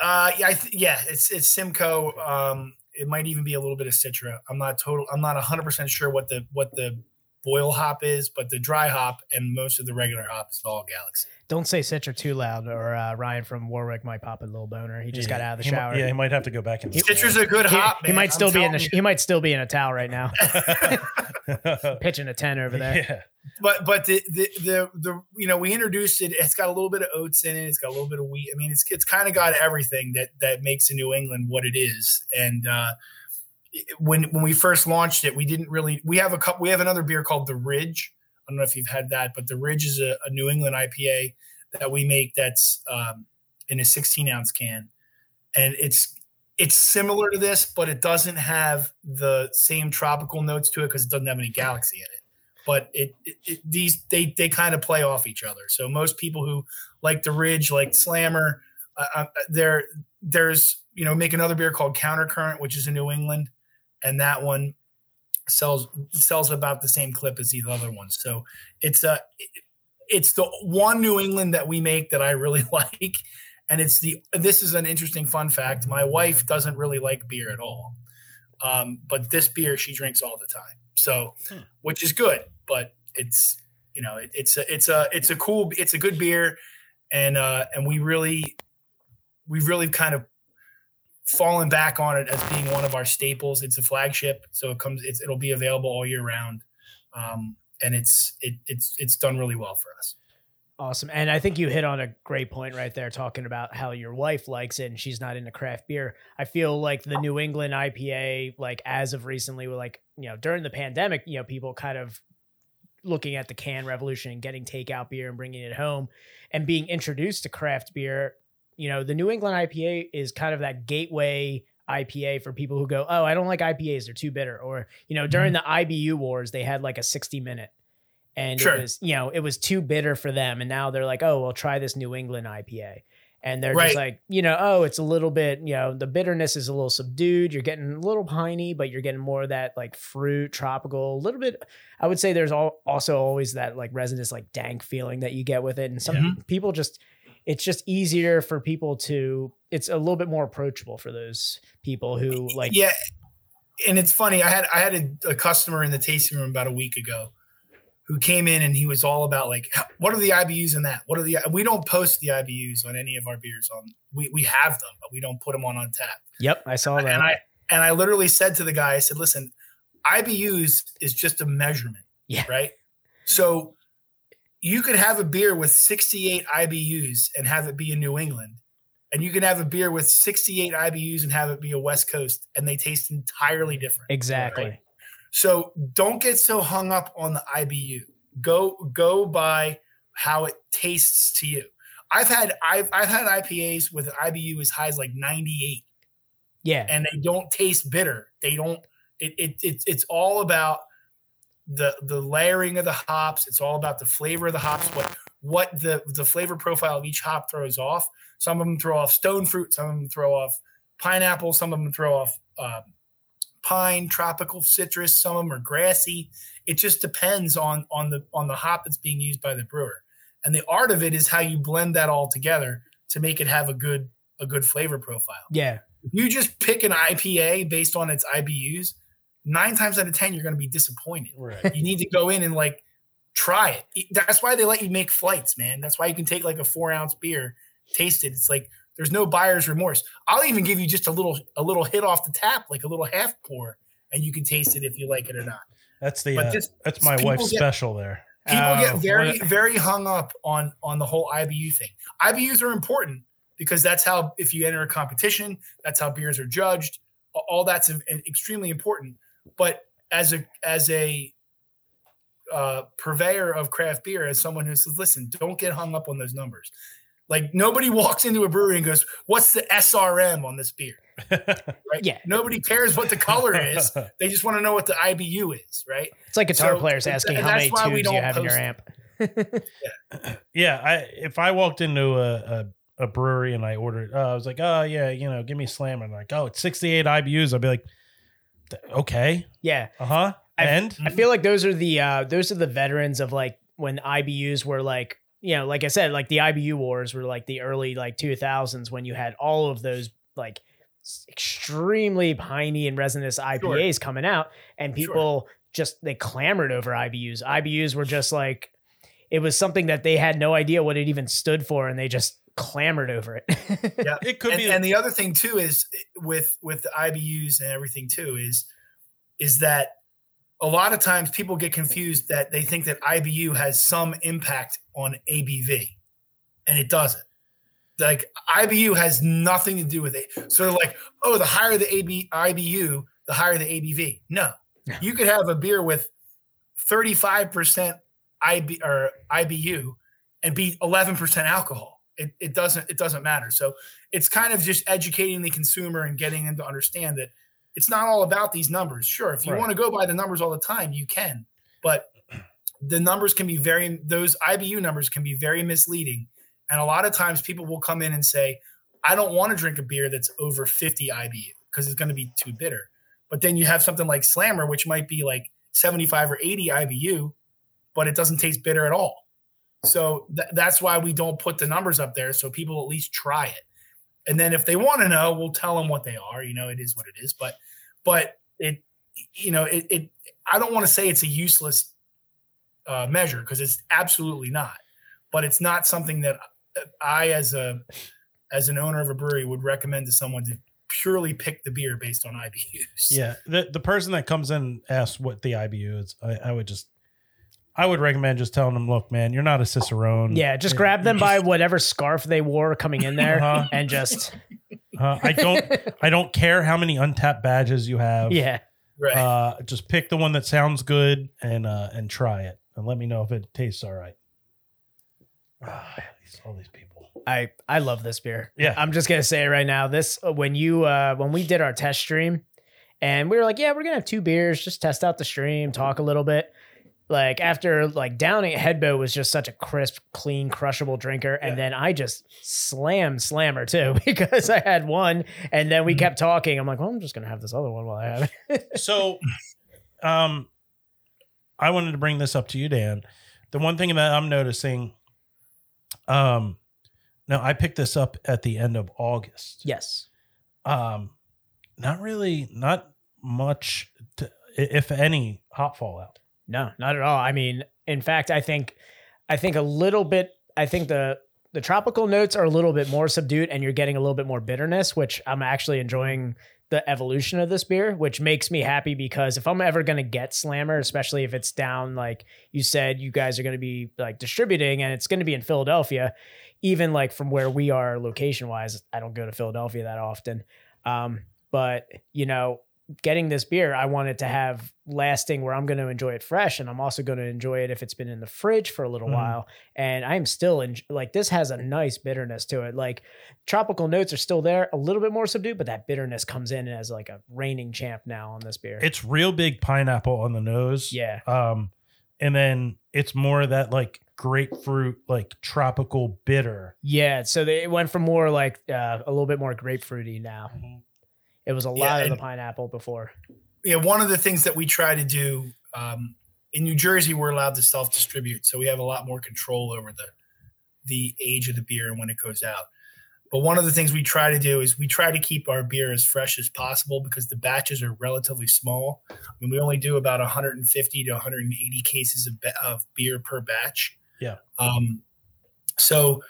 Uh yeah, I th- yeah, it's it's Simcoe. Um, it might even be a little bit of Citra. I'm not total. I'm not one hundred percent sure what the what the boil hop is, but the dry hop and most of the regular hop is all Galaxy. Don't say Citra too loud, or uh, Ryan from Warwick might pop a little boner. He just yeah. got out of the shower. He, yeah, he might have to go back and. He, Citra's a good he, hop. Man. He might still I'm be in the. You. He might still be in a towel right now, pitching a ten over there. Yeah. But but the, the the the you know we introduced it. It's got a little bit of oats in it. It's got a little bit of wheat. I mean, it's it's kind of got everything that that makes a New England what it is. And uh, when when we first launched it, we didn't really. We have a couple. We have another beer called the Ridge. I don't know if you've had that, but the Ridge is a, a New England I P A that we make. That's um, in a sixteen ounce can, and it's it's similar to this, but it doesn't have the same tropical notes to it because it doesn't have any Galaxy in it. But it, it, it these they they kind of play off each other. So most people who like the Ridge, like Slammer, uh, there there's you know make another beer called Countercurrent, which is in New England, and that one sells sells about the same clip as these other ones. So it's a it's the one New England that we make that I really like, and it's the this is an interesting fun fact. My wife doesn't really like beer at all, um, but this beer she drinks all the time. So, which is good, but it's, you know, it, it's a, it's a, it's a cool, it's a good beer. And, uh, and we really, we've really kind of fallen back on it as being one of our staples. It's a flagship. So it comes, it's, it'll be available all year round. Um, and it's, it, it's, it's done really well for us. Awesome. And I think you hit on a great point right there, talking about how your wife likes it and she's not into craft beer. I feel like the New England I P A, like as of recently, were like, you know, during the pandemic, you know, people kind of looking at the can revolution and getting takeout beer and bringing it home and being introduced to craft beer. You know, the New England I P A is kind of that gateway I P A for people who go, oh, I don't like I P As. They're too bitter. Or, you know, during mm-hmm. the I B U wars, they had like a sixty minute. And sure. it was, you know, it was too bitter for them. And now they're like, oh, well, try this New England I P A. And they're right. just like, you know, oh, it's a little bit, you know, the bitterness is a little subdued. You're getting a little piney, but you're getting more of that like fruit, tropical, a little bit. I would say there's all, also always that like resinous, like dank feeling that you get with it. And some yeah. people just, it's just easier for people to, it's a little bit more approachable for those people who like. Yeah. And it's funny. I had, I had a, a customer in the tasting room about a week ago who came in and he was all about like, what are the I B Us in that? What are the, we don't post the I B Us on any of our beers on, we we have them, but we don't put them on Untappd. Yep. I saw that. And I, and I literally said to the guy, I said, listen, I B Us is just a measurement, yeah. right? So you could have a beer with sixty-eight I B Us and have it be in New England. And you can have a beer with sixty-eight I B Us and have it be a West Coast, and they taste entirely different. Exactly. Right? So don't get so hung up on the I B U. Go go by how it tastes to you. I've had I've I've had I P As with an I B U as high as like ninety-eight. Yeah. And they don't taste bitter. They don't it it it's it's all about the the layering of the hops. It's all about the flavor of the hops, what what the, the flavor profile of each hop throws off. Some of them throw off stone fruit, some of them throw off pineapple, some of them throw off um pine, tropical citrus, some of them are grassy. It just depends on on the on the hop that's being used by the brewer. And the art of it is how you blend that all together to make it have a good a good flavor profile. Yeah. If you just pick an I P A based on its I B Us, nine times out of ten, you're going to be disappointed. Right. You need to go in and like try it. That's why they let you make flights, man. That's why you can take like a four ounce beer, taste it. It's like there's no buyer's remorse. I'll even give you just a little a little hit off the tap, like a little half pour, and you can taste it if you like it or not. That's the uh, this, that's my wife's get, special there. People uh, get very what? very hung up on on the whole I B U thing. I B Us are important because that's how, if you enter a competition, that's how beers are judged. All that's an, an extremely important. But as a as a uh, purveyor of craft beer, as someone who says, listen, don't get hung up on those numbers. Like, nobody walks into a brewery and goes, what's the S R M on this beer? Right? Yeah. Nobody cares what the color is. They just want to know what the I B U is, right? It's like guitar so, players asking how many tubes you have in your amp. yeah. yeah I, if I walked into a, a, a brewery and I ordered, uh, I was like, oh, yeah, you know, give me a Slammer. I'm like, oh, it's sixty-eight I B Us. I'd be like, okay. Yeah. Uh-huh. I, and? I feel like those are the uh, those are the veterans of, like, when I B Us were, like, you know, like I said, like the I B U wars were like the early like two thousands when you had all of those like extremely piney and resinous I P As sure. coming out, and people sure. just, they clamored over I B Us. I B Us were just like, it was something that they had no idea what it even stood for, and they just clamored over it. yeah, it could and, be. And the other thing too is with with the I B Us and everything too is is that a lot of times people get confused that they think that I B U has some impact on A B V, and it doesn't. Like, I B U has nothing to do with it. So they're like, oh, the higher the I B U, the higher the A B V. No, yeah. You could have a beer with thirty-five percent I B or I B U and be eleven percent alcohol. It, it doesn't, it doesn't matter. So it's kind of just educating the consumer and getting them to understand that it's not all about these numbers. Sure, if you right. want to go by the numbers all the time, you can. But the numbers can be very – those I B U numbers can be very misleading. And a lot of times people will come in and say, I don't want to drink a beer that's over fifty I B U because it's going to be too bitter. But then you have something like Slammer, which might be like seventy-five or eighty I B U, but it doesn't taste bitter at all. So th- that's why we don't put the numbers up there, so people at least try it. And then if they want to know, we'll tell them what they are. You know, it is what it is. But, but it, you know, it, it I don't want to say it's a useless uh, measure, because it's absolutely not. But it's not something that I, as a, as an owner of a brewery, would recommend to someone to purely pick the beer based on I B Us. Yeah. The the person that comes in and asks what the I B U is, I, I would just. I would recommend just telling them, look, man, you're not a Cicerone. Yeah, just grab them just, by whatever scarf they wore coming in there, uh-huh. and just. Uh, I don't. I don't care how many Untappd badges you have. Yeah, right. Uh, just pick the one that sounds good and uh, and try it, and let me know if it tastes all right. Uh, all these people. I I love this beer. Yeah, I'm just gonna say it right now. This when you uh, when we did our test stream, and we were like, yeah, we're gonna have two beers, just test out the stream, talk a little bit. Like, after like downing, Head Boat was just such a crisp, clean, crushable drinker. And yeah. then I just slammed Slammer too, because I had one, and then we mm-hmm. kept talking. I'm like, well, I'm just going to have this other one while I have it. So um, I wanted to bring this up to you, Dan. The one thing that I'm noticing, um, now I picked this up at the end of August. Yes. Um, not really, not much, to, if any, hop fallout. No, not at all. I mean, in fact, I think, I think a little bit, I think the, the tropical notes are a little bit more subdued, and you're getting a little bit more bitterness, which I'm actually enjoying the evolution of this beer, which makes me happy, because if I'm ever going to get Slammer, especially if it's down, like you said, you guys are going to be like distributing, and it's going to be in Philadelphia, even like from where we are location wise, I don't go to Philadelphia that often. Um, but you know, getting this beer, I want it to have lasting where I'm going to enjoy it fresh. And I'm also going to enjoy it if it's been in the fridge for a little mm. while. And I'm still in, like, this has a nice bitterness to it. Like, tropical notes are still there, a little bit more subdued, but that bitterness comes in as like a reigning champ now on this beer. It's real big pineapple on the nose. Yeah. Um, and then it's more of that like grapefruit, like tropical bitter. Yeah. So they, it went from more like uh, a little bit more grapefruity now. Mm-hmm. It was a lot yeah, and, of the pineapple before. Yeah, one of the things that we try to do um, in New Jersey, we're allowed to self-distribute, so we have a lot more control over the the age of the beer and when it goes out. But one of the things we try to do is we try to keep our beer as fresh as possible because the batches are relatively small. I mean, we only do about one hundred fifty to one hundred eighty cases of, of beer per batch. Yeah. Um, so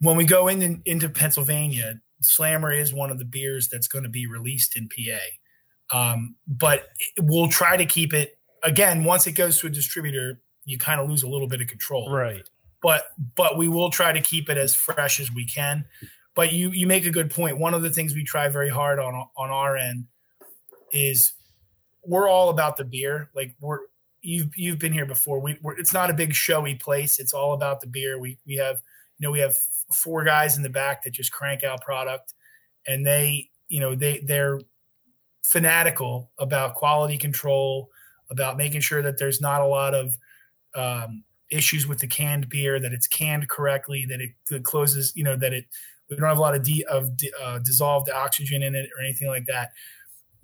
when we go in, in into Pennsylvania, Slammer is one of the beers that's going to be released in P A. Um, but we'll try to keep it, again, once it goes to a distributor, you kind of lose a little bit of control. Right. But but we will try to keep it as fresh as we can. But you you make a good point. One of the things we try very hard on on our end is we're all about the beer. Like we're you've you've been here before. We we're, it's not a big showy place. It's all about the beer. We we have you know we have four guys in the back that just crank out product, and they you know they they're fanatical about quality control, about making sure that there's not a lot of um, issues with the canned beer, that it's canned correctly, that it closes, you know that it. We don't have a lot of de- of de- uh, dissolved oxygen in it or anything like that.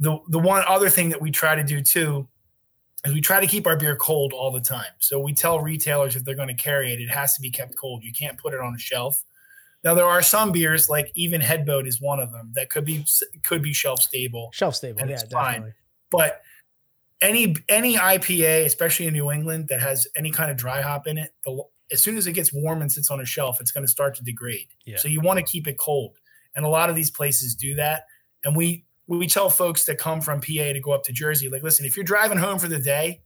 The the one other thing that we try to do too is we try to keep our beer cold all the time. So we tell retailers if they're going to carry it, it has to be kept cold. You can't put it on a shelf. Now there are some beers, like even Head Boat is one of them, that could be could be shelf stable. Shelf stable, yeah, it's fine. Definitely. But any any I P A, especially in New England, that has any kind of dry hop in it, the as soon as it gets warm and sits on a shelf, it's going to start to degrade. Yeah. So you want to keep it cold. And a lot of these places do that. And we, we tell folks that come from P A to go up to Jersey, like, listen, if you're driving home for the day,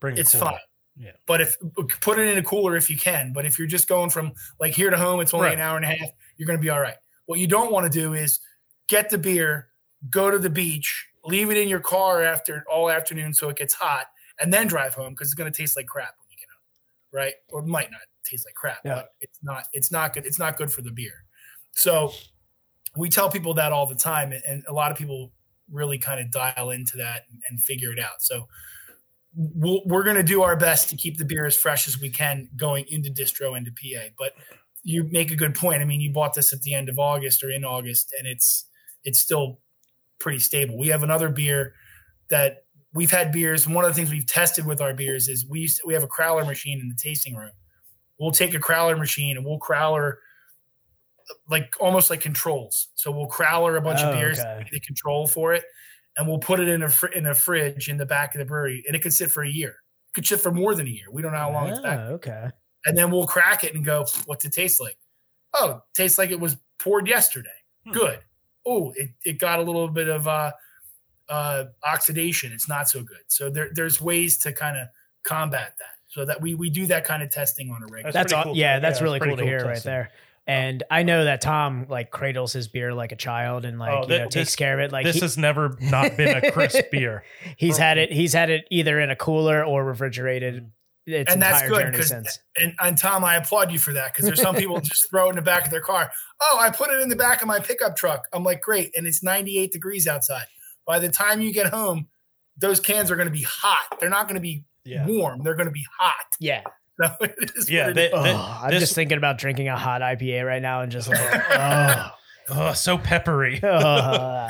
Bring it's fine. Yeah. But if put it in a cooler if you can, but if you're just going from like here to home, it's only right. an hour and a half, you're going to be all right. What you don't want to do is get the beer, go to the beach, leave it in your car after all afternoon. So it gets hot and then drive home. Cause it's going to taste like crap. Right. Or might not taste like crap, yeah. but it's not, it's not good. It's not good for the beer. So we tell people that all the time. And a lot of people really kind of dial into that and, and figure it out. So we'll, we're going to do our best to keep the beer as fresh as we can going into distro, into P A, but you make a good point. I mean, you bought this at the end of August or in August, and it's, it's still pretty stable. We have another beer that, We've had beers. One of the things we've tested with our beers is we used to, we have a crowler machine in the tasting room. We'll take a crowler machine and we'll crowler like almost like controls. So we'll crowler a bunch oh, of beers, okay. the control for it, and we'll put it in a fr- in a fridge in the back of the brewery, and it could sit for a year. It could sit for more than a year. We don't know how long oh, it's back. Okay. And then we'll crack it and go, what's it taste like? Oh, it tastes like it was poured yesterday. Hmm. Good. Oh, it it got a little bit of uh. Uh, oxidation, it's not so good. So there, there's ways to kind of combat that. So that we we do that kind of testing on a regular. That's all, cool. yeah, that's yeah, really cool to cool hear testing. Right there. And I know that Tom like cradles his beer like a child and like oh, you th- know, this, takes care of it. Like this he, has never not been a crisp beer. He's had it. He's had it either in a cooler or refrigerated. Its and that's good. Since. And, and Tom, I applaud you for that because there's some people just throw it in the back of their car. Oh, I put it in the back of my pickup truck. I'm like, great, and it's ninety-eight degrees outside. By the time you get home, those cans are going to be hot. They're not going to be yeah. warm. They're going to be hot. Yeah. So it is yeah. They, they, oh, I'm just thinking about drinking a hot I P A right now and just like, oh, oh so peppery. Oh.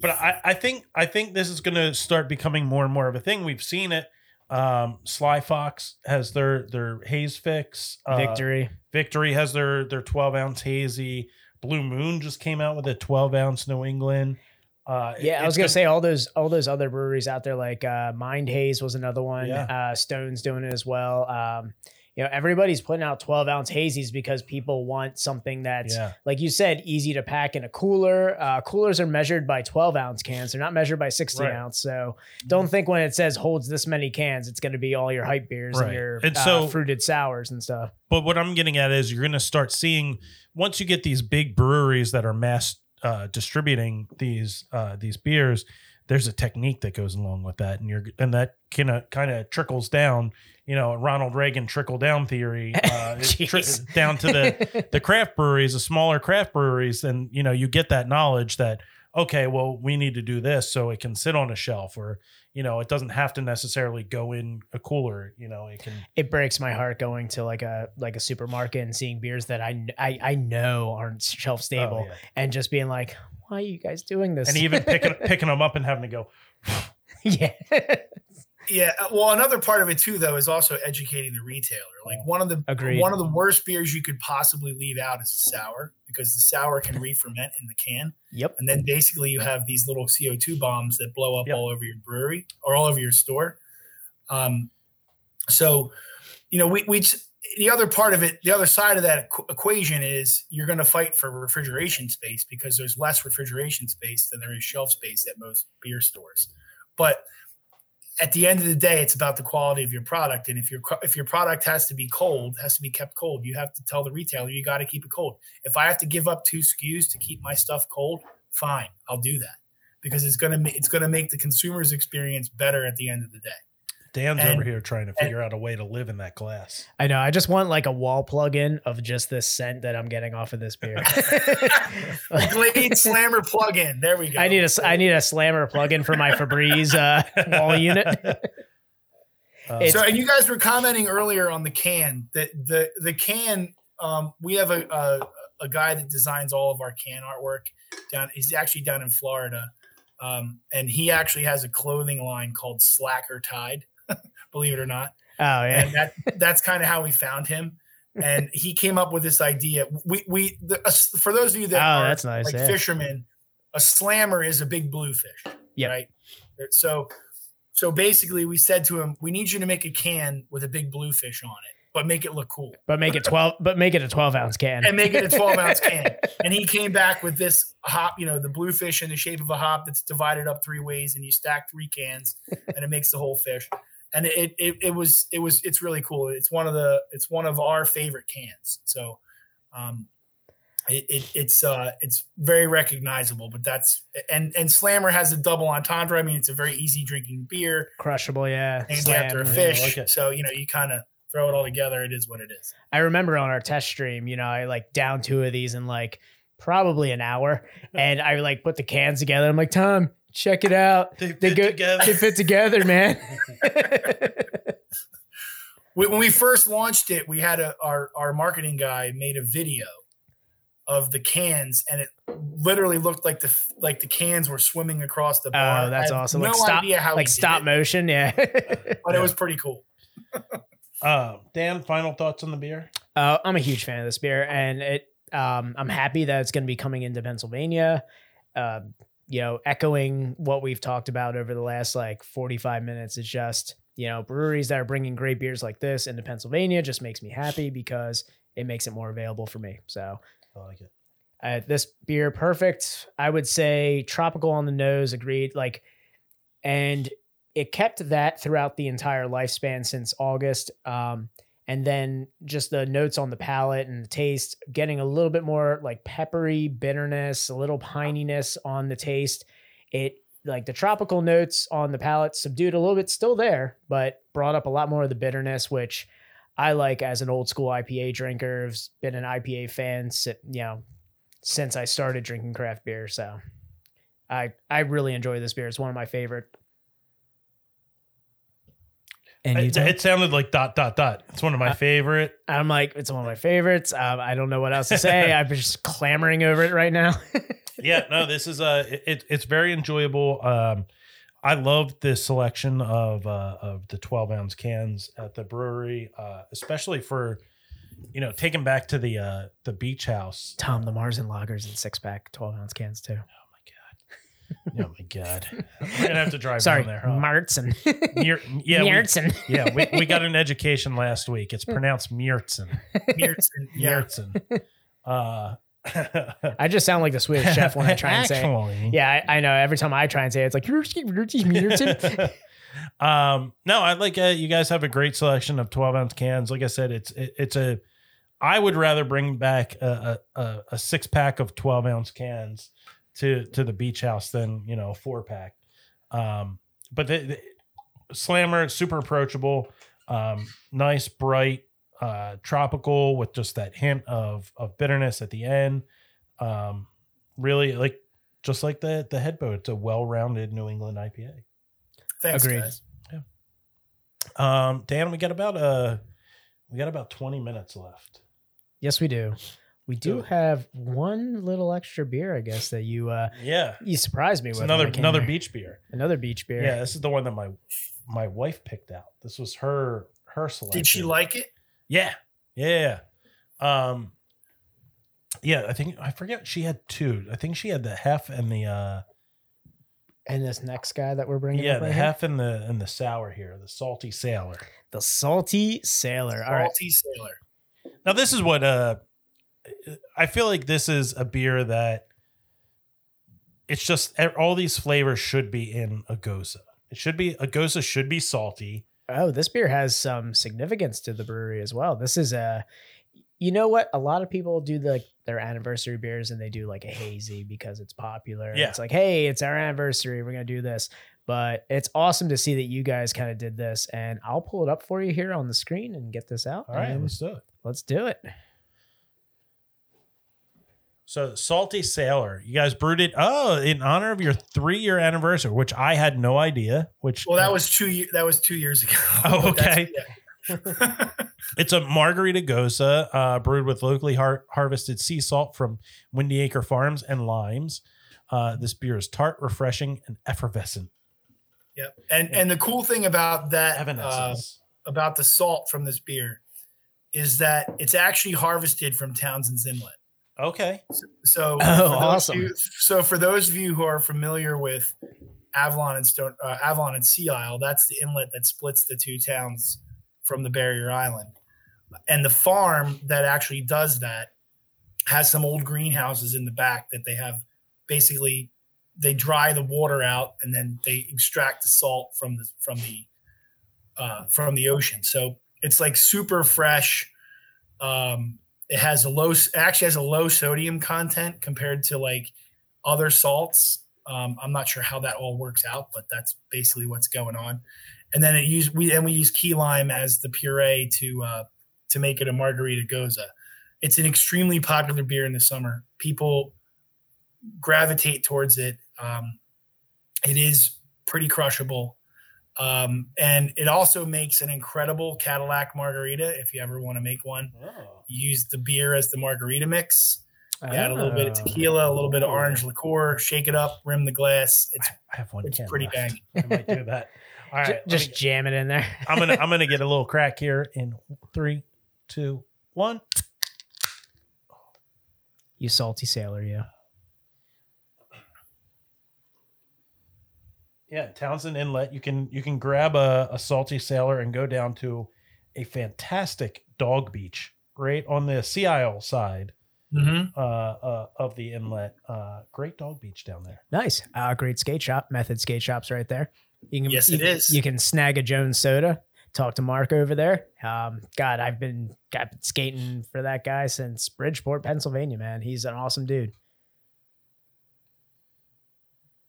But I, I think I think this is going to start becoming more and more of a thing. We've seen it. Um, Sly Fox has their their haze fix. Uh, Victory. Victory has their their twelve ounce hazy. Blue Moon just came out with a twelve ounce New England. Uh, yeah, I was gonna, gonna say all those all those other breweries out there, like uh, Mind Haze was another one. Yeah. Uh, Stone's doing it as well. Um, you know, everybody's putting out twelve ounce hazies because people want something that's yeah. like you said, easy to pack in a cooler. Uh, coolers are measured by twelve ounce cans; they're not measured by sixteen right. ounce. So don't think when it says holds this many cans, it's going to be all your hype beers right. and your and so, uh, fruited sours and stuff. But what I'm getting at is you're going to start seeing once you get these big breweries that are mass. Uh, distributing these uh, these beers, there's a technique that goes along with that, and you're and that kind of kind of trickles down. You know, Ronald Reagan trickle down theory uh, trickles down to the the craft breweries, the smaller craft breweries, and you know you get that knowledge that okay, well we need to do this so it can sit on a shelf, or you know it doesn't have to necessarily go in a cooler. You know, it can. It breaks my heart going to like a like a supermarket and seeing beers that I I, I know aren't shelf stable, oh, yeah. and just being like, why are you guys doing this? And even picking picking them up and having to go. yeah. Yeah. Well, another part of it too, though, is also educating the retailer. Like one of the Agreed. one of the worst beers you could possibly leave out is a sour, because the sour can re-ferment in the can. Yep. And then basically you have these little C O two bombs that blow up yep. all over your brewery or all over your store. Um, so, you know, we, we, the other part of it, the other side of that equ- equation is you're going to fight for refrigeration space, because there's less refrigeration space than there is shelf space at most beer stores. But at the end of the day, it's about the quality of your product. And if your if your product has to be cold, has to be kept cold, you have to tell the retailer, you got to keep it cold. If I have to give up two S K Us to keep my stuff cold, fine, I'll do that, because it's going to it's going to make the consumer's experience better at the end of the day. Dan's and, over here trying to figure and, out a way to live in that glass. I know. I just want like a wall plug-in of just this scent that I'm getting off of this beer. Glade Slammer plug-in. There we go. I need a, I need a Slammer plug-in for my Febreze uh, wall unit. Uh, so, and you guys were commenting earlier on the can. The the the can. Um, we have a, a a guy that designs all of our can artwork down. He's actually down in Florida, um, and he actually has a clothing line called Slacker Tide. Believe it or not. Oh yeah. And that that's kind of how we found him. And he came up with this idea. We, we, the, uh, for those of you that oh, are that's nice, like yeah. fishermen, a slammer is a big bluefish. Yeah. Right. So, so basically we said to him, we need you to make a can with a big bluefish on it, but make it look cool. But make it twelve, but make it a twelve ounce can and make it a twelve ounce can. And he came back with this hop, you know, the bluefish in the shape of a hop that's divided up three ways, and you stack three cans and it makes the whole fish. And it, it it was it was it's really cool. It's one of the it's one of our favorite cans. So, um, it, it it's uh it's very recognizable. But that's and and Slammer has a double entendre. I mean, it's a very easy drinking beer, crushable, yeah. Named after a fish. Like so you know you kind of throw it all together. It is what it is. I remember on our test stream, you know, I like downed two of these in like probably an hour, and I like put the cans together. I'm like, Tom, check it out. They fit, they go, together. They fit together, man. When we first launched it, we had a, our, our marketing guy made a video of the cans, and it literally looked like the, like the cans were swimming across the bar. Oh, that's awesome. No like stop, idea how like stop motion. Yeah. But yeah. It was pretty cool. uh, Dan, final thoughts on the beer? Uh, I'm a huge fan of this beer, and it, um, I'm happy that it's going to be coming into Pennsylvania. Um, you know, echoing what we've talked about over the last like forty-five minutes, it's just, you know, breweries that are bringing great beers like this into Pennsylvania just makes me happy, because it makes it more available for me. So I like it. Uh, this beer, perfect. I would say tropical on the nose, agreed. Like, and it kept that throughout the entire lifespan since August. Um, and then just the notes on the palate and the taste, getting a little bit more like peppery bitterness, a little pininess on the taste. It like the tropical notes on the palate subdued a little bit, still there, but brought up a lot more of the bitterness, which I like as an old school I P A drinker. I've been an I P A fan, you know, since I started drinking craft beer. So I, I really enjoy this beer. It's one of my favorite. And I, it sounded like dot, dot, dot. It's one of my uh, favorite. I'm like, it's one of my favorites. Um, I don't know what else to say. I'm just clamoring over it right now. Yeah, no, this is a, it, it's very enjoyable. Um, I love this selection of, uh, of the twelve ounce cans at the brewery, uh, especially for, you know, taking back to the, uh, the beach house. Tom, the Mars and Lagers in six pack, twelve ounce cans too. Oh my God. We're gonna have to drive Sorry, down there. Huh? Martzen. Mier- yeah, Miertzen. We, yeah, we, we got an education last week. It's pronounced Miertzen. Miertzen. Yeah. Miertzen. Uh, I just sound like the Swedish chef when I try and say it. Yeah, I, I know. Every time I try and say it, it's like Miertzen. Um, no, I like uh, you guys have a great selection of twelve ounce cans. Like I said, it's it, it's a I would rather bring back a a, a six pack of twelve ounce cans to to the beach house than, you know, a four pack. Um, but the, the Slammer, super approachable, um, nice, bright, uh, tropical with just that hint of, of bitterness at the end. Um, really like, just like the, the Head Boat, it's a well-rounded New England I P A. Thanks, Agreed. Guys. Yeah. Um, Dan, we got about, uh, we got about twenty minutes left. Yes, we do. We do have one little extra beer, I guess, that you uh, yeah you surprised me it's with. Another another here. beach beer. Another beach beer. Yeah, this is the one that my my wife picked out. This was her her selection. Did she like it? Yeah, yeah. Um, yeah, I think I forget she had two. I think she had the Hef and the uh, and this next guy that we're bringing. Yeah, up right the Hef and the and the sour here, the Salty Sailor. The Salty Sailor. All right. Salty Sailor. Now this is what uh, I feel like this is a beer that. It's just all these flavors should be in a Goza. It should be a Goza should be salty. Oh, this beer has some significance to the brewery as well. This is a, you know what? A lot of people do like their anniversary beers and they do like a hazy because it's popular. Yeah. It's like, hey, it's our anniversary. We're going to do this. But it's awesome to see that you guys kind of did this, and I'll pull it up for you here on the screen and get this out. All right, let's do it. Let's do it. So Salty Sailor, you guys brewed it. Oh, in honor of your three-year anniversary, which I had no idea. Which well, that was two. Year, that was two years ago. Oh, okay. Yeah. It's a margarita goza uh, brewed with locally har- harvested sea salt from Windy Acre Farms and limes. Uh, this beer is tart, refreshing, and effervescent. Yep, and yeah. and the cool thing about that uh, about the salt from this beer is that it's actually harvested from Townsend's Inlet. Okay. So, so, oh, for awesome. you, so for those of you who are familiar with Avalon and Stone, uh, Avalon and Sea Isle, that's the inlet that splits the two towns from the barrier island. And the farm that actually does that has some old greenhouses in the back that they have. Basically, they dry the water out and then they extract the salt from the from the uh, from the ocean. So it's like super fresh. Um, It has a low, actually has a low sodium content compared to like other salts. Um, I'm not sure how that all works out, but that's basically what's going on. And then it use we and we use key lime as the puree to uh, to make it a margarita goza. It's an extremely popular beer in the summer. People gravitate towards it. Um, it is pretty crushable, um, and it also makes an incredible Cadillac margarita if you ever want to make one. Oh. Use the beer as the margarita mix. You oh. Add a little bit of tequila, a little bit of orange liqueur, shake it up, rim the glass. It's I have one. It's pretty banging. I might do that. All right, just me, jam it in there. I'm gonna I'm gonna get a little crack here in three, two, one. You Salty Sailor, yeah. Yeah, Townsend Inlet. You can you can grab a, a Salty Sailor and go down to a fantastic dog beach. Right on the Sea Isle side mm-hmm. uh, uh, of the inlet. Uh, great dog beach down there. Nice. Uh, great skate shop. Method Skate Shop's right there. You can, yes, you, it is. You can snag a Jones soda. Talk to Mark over there. Um, God, I've been, I've been skating for that guy since Bridgeport, Pennsylvania, man. He's an awesome dude.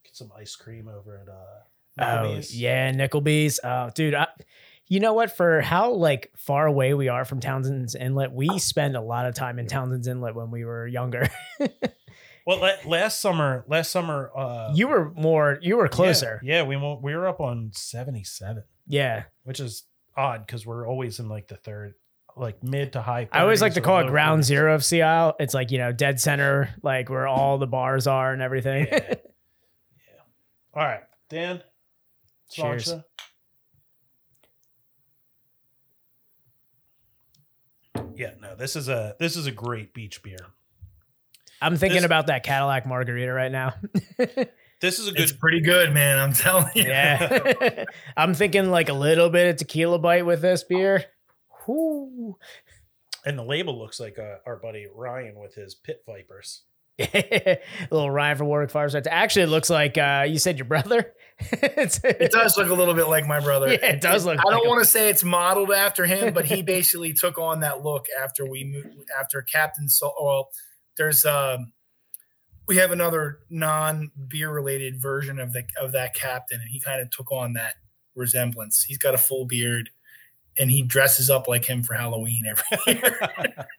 Get some ice cream over at uh, Nickleby's. Oh, yeah, Nickleby's. Oh, dude, I... You know what? For how like far away we are from Townsend's Inlet, we spend a lot of time in Townsend's Inlet when we were younger. Well, last summer, last summer, uh, you were more, you were closer. Yeah, yeah, we we were up on seventy-seven. Yeah, which is odd because we're always in like the third, like mid to high. I always like to call it ground zero of Sea Isle. It's like you know dead center, like where all the bars are and everything. Yeah. Yeah. All right, Dan. Cheers. Slancha. Yeah, no, this is a this is a great beach beer. I'm thinking this, about that Cadillac margarita right now. This is a good, it's pretty good, man. I'm telling you. Yeah, I'm thinking like a little bit of tequila bite with this beer. Ooh. And the label looks like uh, our buddy Ryan with his Pit Vipers. Little Ryan from Warwick Farms. Actually, it looks like uh, you said your brother. It does look a little bit like my brother. Yeah, it does look. I like don't want to say it's modeled after him, but he basically took on that look after we moved after Captain Salt. Well, there's um, we have another non-beer related version of the of that captain, and he kind of took on that resemblance. He's got a full beard. And he dresses up like him for Halloween every year.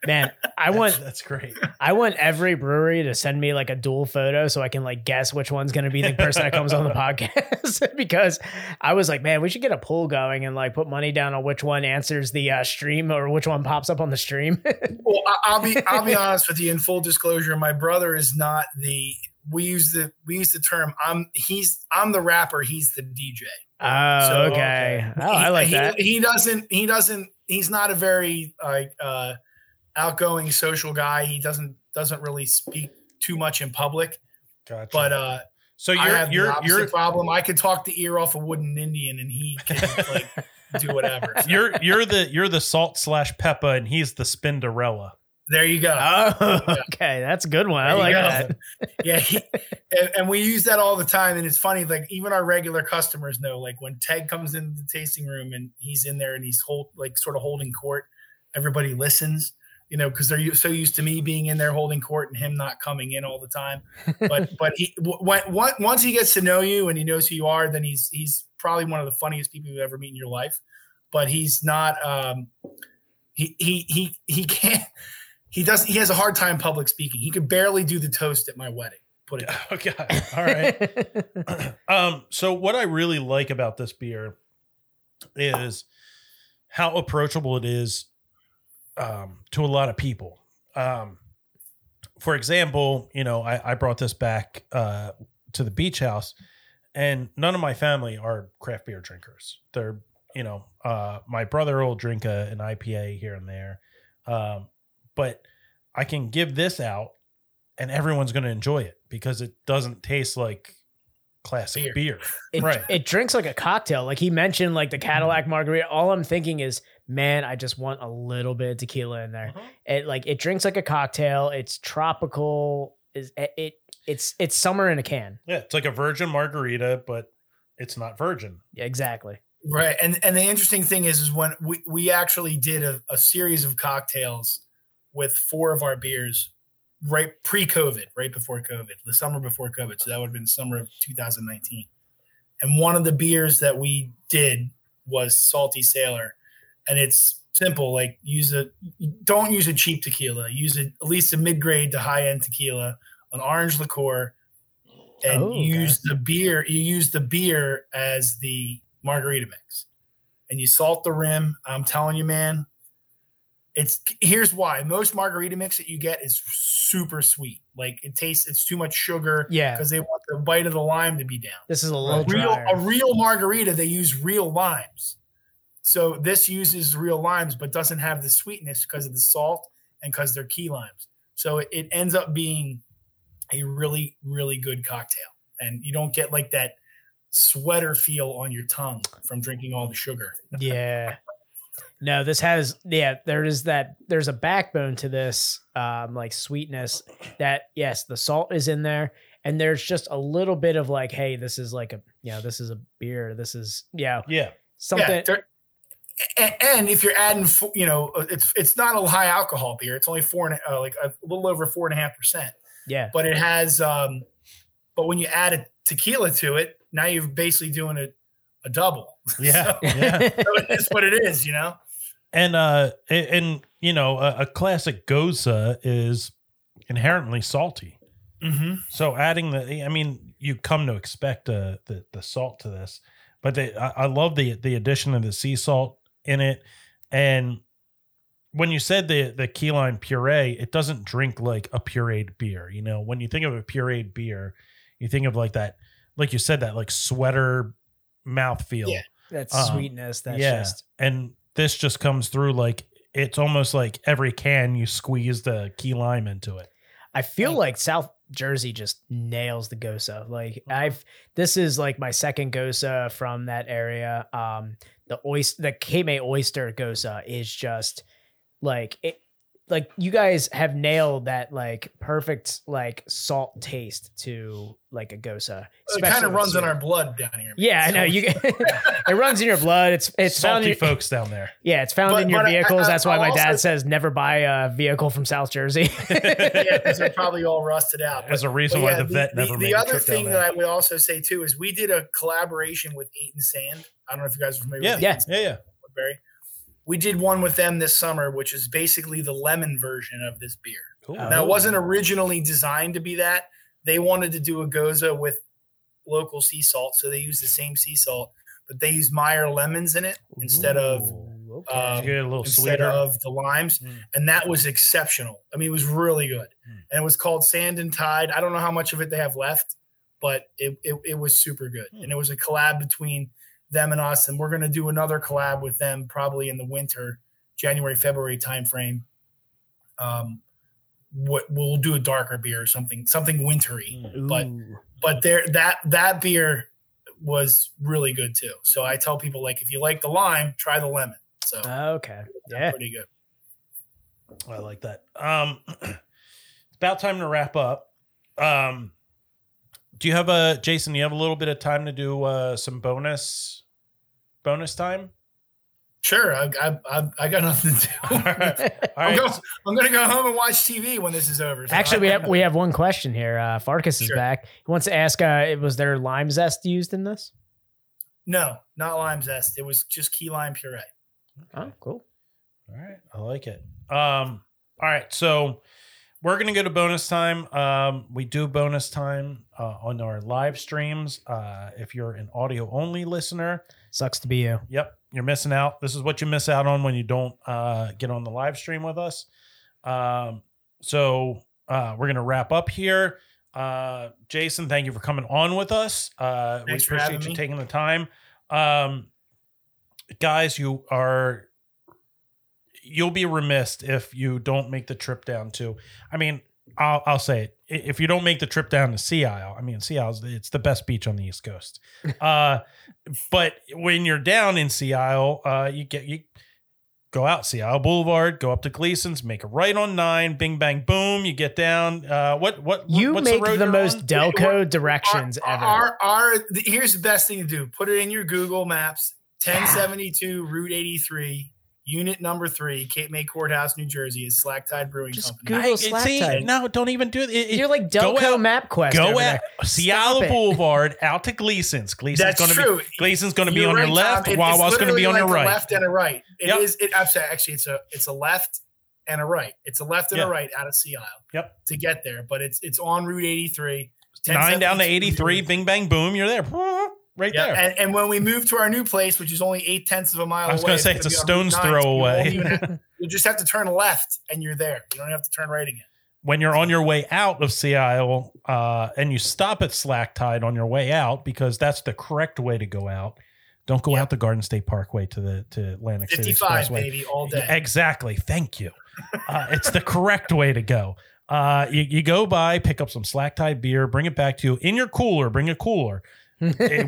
Man, I want that's, that's great. I want every brewery to send me like a dual photo so I can like guess which one's going to be the person that comes on the podcast. Because I was like, man, we should get a pool going and like put money down on which one answers the uh, stream or which one pops up on the stream. Well, I- I'll be I'll be honest with you. In full disclosure, my brother is not the we use the we use the term. I'm he's I'm the rapper. He's the D J. Oh, so, okay. okay. Oh, I like he, that. He, he doesn't, he doesn't, he's not a very like uh, outgoing social guy. He doesn't, doesn't really speak too much in public. Gotcha. But, uh, so you're, I have you're, the opposite you're, problem. I could talk the ear off a wooden Indian and he can like do whatever. So. You're, you're the, you're the salt slash Peppa and he's the Spinderella. There you go. Oh, okay. That's a good one. There I like that. Yeah. He, and, and we use that all the time. And it's funny, like even our regular customers know, like when Ted comes into the tasting room and he's in there and he's hold, like sort of holding court, everybody listens, you know, because they're so used to me being in there holding court and him not coming in all the time. But but he, when, once he gets to know you and he knows who you are, then he's he's probably one of the funniest people you've ever met in your life. But he's not um, – he, he, he, he can't – He doesn't. He has a hard time public speaking. He could barely do the toast at my wedding. Put it. Okay. All right. um, so what I really like about this beer is how approachable it is um, to a lot of people. Um, for example, you know, I, I brought this back uh, to the beach house, and none of my family are craft beer drinkers. They're, you know, uh, my brother will drink a, an I P A here and there. Um, But I can give this out and everyone's going to enjoy it because it doesn't taste like classic beer. beer. It, right. It drinks like a cocktail. Like he mentioned, like the Cadillac margarita. All I'm thinking is, man, I just want a little bit of tequila in there. Uh-huh. It like, it drinks like a cocktail. It's tropical. It's, it, it's, it's summer in a can. Yeah. It's like a virgin margarita, but it's not virgin. Yeah, exactly. Right. And, and the interesting thing is, is when we, we actually did a, a series of cocktails with four of our beers right pre-COVID, right before COVID, the summer before COVID. So that would have been summer of two thousand nineteen. And one of the beers that we did was Salty Sailor. And it's simple, like use a, don't use a cheap tequila. Use a, at least a mid-grade to high-end tequila, an orange liqueur, and oh, use God. the beer, you use the beer as the margarita mix. And you salt the rim. I'm telling you, man, It's here's why most margarita mix that you get is super sweet. Like it tastes, it's too much sugar. Yeah, because they want the bite of the lime to be down. This is a little a real, a real margarita. They use real limes, so this uses real limes, but doesn't have the sweetness because of the salt and because they're key limes. So it, it ends up being a really, really good cocktail, and you don't get like that sweater feel on your tongue from drinking all the sugar. Yeah. No, this has, yeah, there is that, there's a backbone to this, um, like sweetness that, yes, the salt is in there and there's just a little bit of like, hey, this is like a, you know, this is a beer. This is, yeah, yeah, something. Yeah, and, and if you're adding, you know, it's, it's not a high alcohol beer. It's only four and uh, like a little over four and a half percent. Yeah. But it has, um, but when you add a tequila to it, now you're basically doing a, a double. Yeah. So, yeah. So it's what it is, you know? And, uh, and, and you know, a, a classic Goza is inherently salty. Mm-hmm. So adding the, I mean, you come to expect uh, the, the salt to this, but they, I, I love the, the addition of the sea salt in it. And when you said the, the key lime puree, it doesn't drink like a pureed beer. You know, when you think of a pureed beer, you think of like that, like you said, that like sweater mouthfeel. Yeah. That um, sweetness. That's yeah. just, and, this just comes through like it's almost like every can you squeeze the key lime into it. I feel like South Jersey just nails the Goza. Like I've this is like my second Goza from that area. Um, the oyster, the K-May oyster Goza is just like it. Like you guys have nailed that like perfect like salt taste to like a Goza. It kind of runs in our blood down here. Yeah, so. I know you. It runs in your blood. It's it's found in folks down there. Yeah, it's found but, in your vehicles. I, I, That's why I'll my also, dad says never buy a vehicle from South Jersey. Yeah, because they're probably all rusted out. But, There's a reason yeah, why the, the vet never. The, made the other thing that I would also say too is we did a collaboration with Eat and Sand. I don't know if you guys are familiar. Yeah, with yeah, yeah, yeah, yeah. We did one with them this summer, which is basically the lemon version of this beer. Cool. Now, it wasn't originally designed to be that. They wanted to do a Goza with local sea salt, so they used the same sea salt, but they used Meyer lemons in it instead Ooh, of okay. um, a little instead sweeter. of the limes, mm. and that was exceptional. I mean, it was really good, mm. and it was called Sand and Tide. I don't know how much of it they have left, but it it, it was super good, mm. and it was a collab between them and us. And we're going to do another collab with them probably in the winter, January, February timeframe. Um, what we'll do a darker beer, something, something wintry, Ooh. but, but there, that, that beer was really good too. So I tell people, like, if you like the lime, try the lemon. So, okay. Yeah. Pretty good. I like that. Um, it's about time to wrap up. Um, do you have a, Jason, you have a little bit of time to do uh, some bonus, bonus time? Sure. I, I, I, I got nothing to do. All right. All I'm, right. Going, I'm going to go home and watch T V when this is over. So Actually, I, we have, we have one question here. Uh, Farkas sure. is back. He wants to ask, uh, was there lime zest used in this? No, not lime zest. It was just key lime puree. Okay. Oh, cool. All right. I like it. Um, all right. So we're going to go to bonus time. Um, we do bonus time uh, on our live streams. Uh, if you're an audio only listener, sucks to be you. Yep. You're missing out. This is what you miss out on when you don't uh, get on the live stream with us. Um, so uh, we're going to wrap up here. Uh, Jason, thank you for coming on with us. Uh, we appreciate you taking the time. Um, guys, you are, you'll be remiss if you don't make the trip down to, I mean, I'll, I'll say it. If you don't make the trip down to Sea Isle, I mean, Sea Isle, it's the best beach on the East Coast. Uh, but when you're down in Sea Isle, uh, you get, you go out Sea Isle Boulevard, go up to Gleason's, make a right on nine, bing, bang, boom. You get down. Uh, what, what, you what's make the, road the most on? Delco directions our, ever. Our, our, our, here's the best thing to do. Put it in your Google Maps, ten seventy-two Route eighty-three. Unit number three, Cape May Courthouse, New Jersey, is Slack Tide Brewing Just Company. Google Slack See, Tide. No, don't even do it. it, it You're like Delco MapQuest. Go at Seattle Boulevard out to Gleason's. Gleason's That's gonna true. Be, Gleason's going to be on right, your left. It, Wawa's going to be on like your right. Left and a right. It yep. is. It actually, actually, it's a it's a left and a right. It's a left and yep. a right out of Sea Isle. Yep. To get there, but it's it's on Route eighty-three. Nine down to eighty-three. Bing bang boom. You're there. Right yeah, there. And, and when we move to our new place, which is only eight tenths of a mile away. I was going to say it's, it's a stone's throw away. You you'll just have to turn left and you're there. You don't have to turn right again. When you're on your way out of Sea Isle uh, and you stop at Slack Tide on your way out, because that's the correct way to go out. Don't go yeah. out the Garden State Parkway to the to Atlantic City Expressway. fifty-five, baby, all day. Exactly. Thank you. Uh, it's the correct way to go. Uh, you, you go by, pick up some Slack Tide beer, bring it back to you in your cooler. Bring a cooler.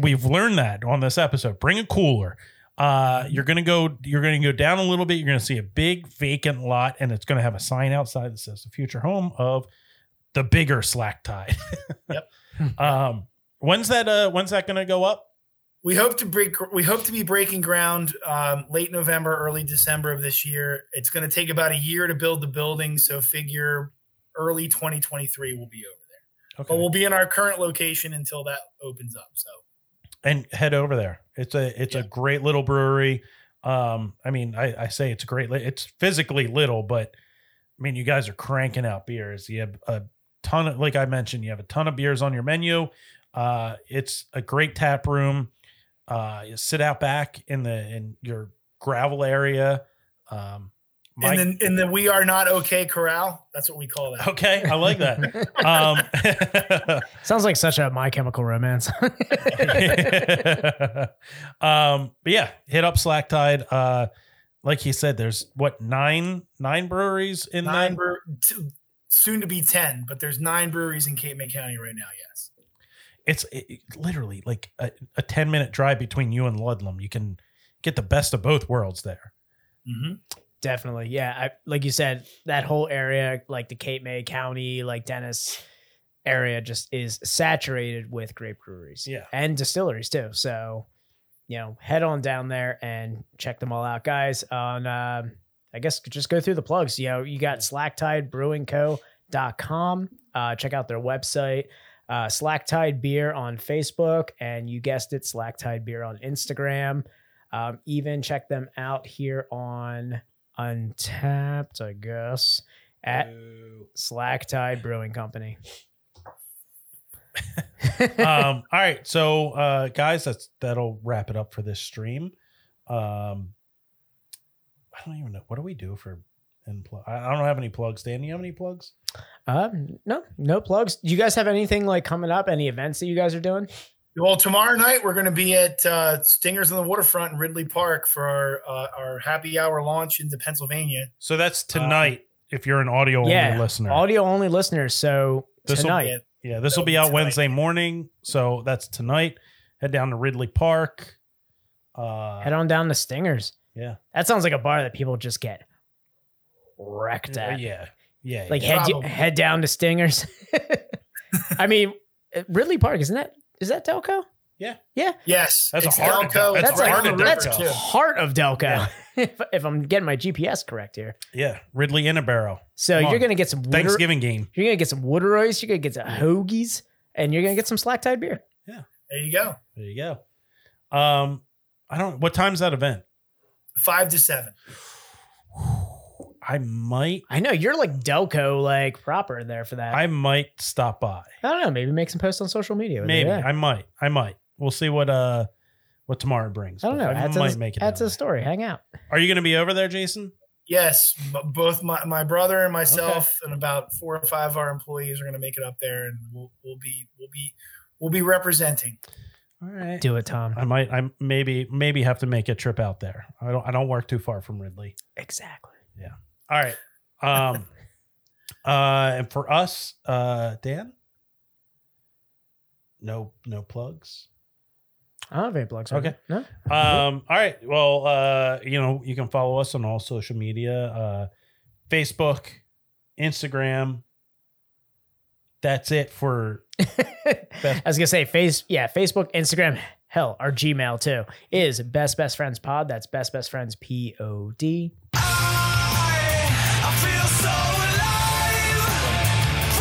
We've learned that on this episode. Bring a cooler. Uh, you're gonna go. You're gonna go down a little bit. You're gonna see a big vacant lot, and it's gonna have a sign outside that says "The future home of the bigger Slack Tide." Yep. um, when's that? Uh, when's that gonna go up? We hope to break. We hope to be breaking ground um, late November, early December of this year. It's gonna take about a year to build the building, so figure early twenty twenty-three will be over. Okay. But we'll be in our current location until that opens up. So, and head over there. It's a it's yeah. a great little brewery. Um, I mean, I, I say it's great. It's physically little, but I mean, you guys are cranking out beers. You have a ton of, like I mentioned, you have a ton of beers on your menu. Uh, it's a great tap room. Uh, you sit out back in the in your gravel area. Um, Mike. And then, and then we are not okay corral. That's what we call that. Okay, I like that. Um, Sounds like such a My Chemical Romance. um, but yeah, hit up Slack Tide. Uh, like he said, there's what nine nine breweries in nine brewer- two, soon to be ten, but there's nine breweries in Cape May County right now. Yes, it's it, it, literally like a, a ten minute drive between you and Ludlam. You can get the best of both worlds there. Mm-hmm. Definitely. Yeah. I, like you said, that whole area, like the Cape May County, like Dennis area just is saturated with great breweries yeah. and distilleries too. So, you know, head on down there and check them all out, guys. On, um, I guess just go through the plugs. You know, you got slack tide brewing co dot com. Uh, check out their website, uh, Slack Tide Beer on Facebook, and you guessed it, Slack Tide Beer on Instagram. Um, even check them out here on Untappd, I guess, at Ooh. Slack Tide Brewing Company. um, all right, so uh, guys, that's that'll wrap it up for this stream. Um, I don't even know, what do we do for and pl- I don't have any plugs. Dan, do you have any plugs? Um, no, no plugs. Do you guys have anything like coming up? Any events that you guys are doing? Well, tomorrow night we're going to be at uh, Stinger's on the Waterfront in Ridley Park for our uh, our happy hour launch into Pennsylvania. So that's tonight. Um, if you're an audio yeah, only listener, audio only listener. So this'll, tonight, yeah, this will be out tonight. Wednesday morning. So that's tonight. Head down to Ridley Park. Uh, Head on down to Stinger's. Yeah, that sounds like a bar that people just get wrecked at. Yeah, yeah, yeah like yeah. head head down to Stinger's. I mean, Ridley Park, isn't that? Is that Delco? Yeah. Yeah. Yes. That's it's a heart Delco. Of Delco. That's, that's, a heart, of Delco. that's a heart of Delco. Yeah. if, if I'm getting my G P S correct here. Yeah. Ridley in a barrel. So Come you're going to get some Wooder- Thanksgiving game. You're going to get some Wooderoys. You're going to get some hoagies and you're going to get some Slack Tide beer. Yeah. There you go. There you go. Um, I don't, what time's that event? Five to seven. I might. I know you're like Delco, like proper there for that. I might stop by. I don't know. Maybe make some posts on social media. Maybe I might. I might. We'll see what uh what tomorrow brings. I don't know. I might a, make it. That's a story. Hang out. Are you going to be over there, Jason? Yes. B- both my, my brother and myself okay. and about four or five of our employees are going to make it up there, and we'll we'll be we'll be we'll be representing. All right. Do it, Tom. I might. I maybe maybe have to make a trip out there. I don't. I don't work too far from Ridley. Exactly. Yeah. All right. Um, uh, and for us, uh, Dan, no, no plugs. I don't have any plugs. Okay. No. Um, all right. Well, uh, you know, you can follow us on all social media, uh, Facebook, Instagram. That's it for, I was gonna say face. Yeah. Facebook, Instagram, hell, our Gmail too is best, best friends pod. That's best, best friends P O D. I feel so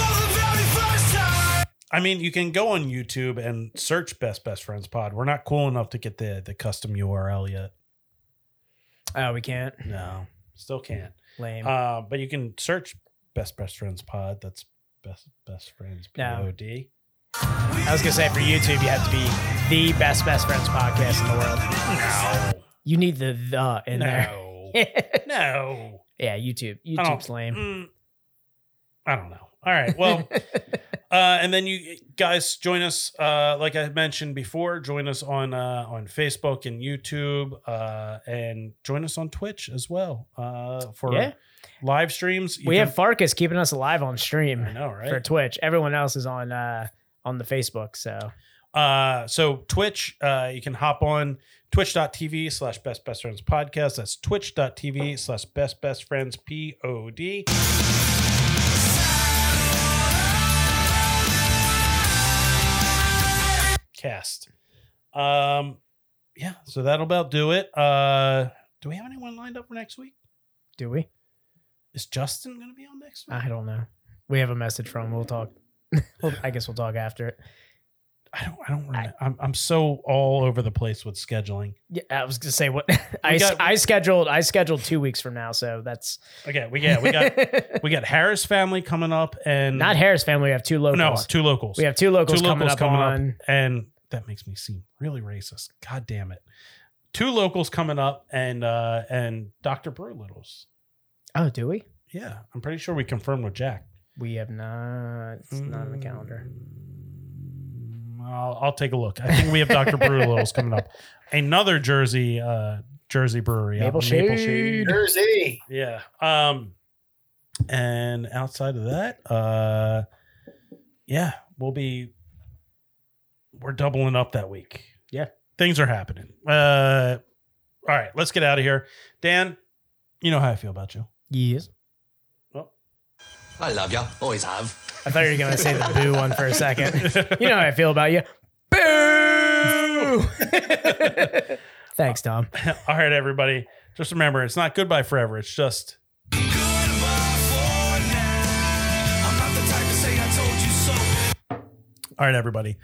alive for the very first time. I mean, you can go on YouTube and search Best Best Friends Pod. We're not cool enough to get the, the custom U R L yet. Oh, we can't? No, still can't. Lame. Uh, but you can search Best Best Friends Pod. That's Best Best Friends P O D. No. I was going to say, for YouTube, you have to be the Best Best Friends Podcast in the world. No. You need the the in no. there. No. No. Yeah, YouTube. YouTube's I lame. Mm, I don't know. All right. Well, uh, and then you guys join us. Uh, like I mentioned before, join us on uh, on Facebook and YouTube, uh, and join us on Twitch as well uh, for yeah. live streams. You we can, have Farkas keeping us alive on stream. I know, right? For Twitch, everyone else is on uh, on the Facebook. So, uh, so Twitch, uh, you can hop on. Twitch.tv slash Best Best Friends Podcast. That's Twitch.tv slash Best Best Friends Pod. Cast. Um, yeah, so that'll about do it. Uh, do we have anyone lined up for next week? Do we? Is Justin going to be on next week? I don't know. We have a message from him. We'll talk. Well, I guess we'll talk after it. I don't. I don't. Remember. I, I'm. I'm so all over the place with scheduling. Yeah, I was gonna say what I. Got, I scheduled. I scheduled two weeks from now, so that's okay. We yeah. We got we got Harris family coming up, and not Harris family. We have two locals. No, two locals. We have two locals, two locals coming, up, coming on. up, and that makes me seem really racist. God damn it! Two locals coming up, and uh, and Doctor Brewlittles. Oh, do we? Yeah, I'm pretty sure we confirmed with Jack. We have not. It's mm. not on the calendar. I'll, I'll take a look. I think we have Doctor Brewlittles coming up. Another Jersey uh, Jersey brewery. Maple Shade. Maple Shade. Jersey. Yeah. Um, and outside of that, uh, yeah, we'll be, we're doubling up that week. Yeah. Things are happening. Uh, all right, let's get out of here. Dan, you know how I feel about you. Yes. Well, I love you. Always have. I thought you were going to say the boo one for a second. You know how I feel about you. Boo! Thanks, Tom. All right, everybody. Just remember, it's not goodbye forever. It's just... goodbye for now. I'm not the type to say I told you so. All right, everybody.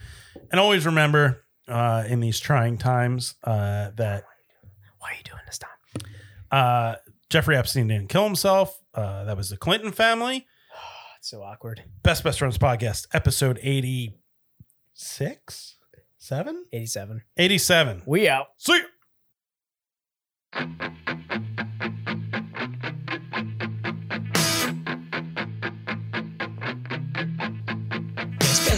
And always remember, uh, in these trying times, uh, that... Why are you doing this, Tom? Uh, Jeffrey Epstein didn't kill himself. Uh, that was the Clinton family. So awkward. Best Best Friends Podcast, episode eighty-six? Seven? eighty-seven. eighty-seven. We out. See ya.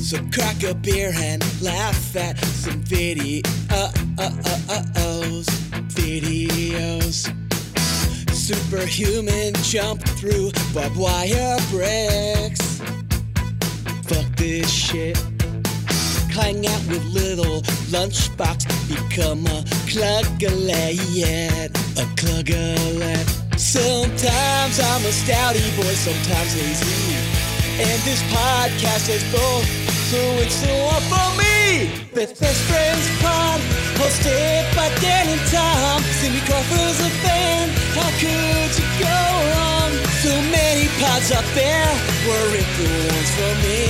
So crack a beer and laugh at some videos, videos. Superhuman jump through barbed wire bricks. Fuck this shit. Clang out with little lunchbox. Become a cluggalette, a cluggalette. Sometimes I'm a stouty boy, sometimes lazy. And this podcast is both, so it's all for me. Best Best Friends Pod, hosted by Dan and Tom. Cindy Crawford's a fan, how could you go wrong? So many pods out there, were it the ones for me?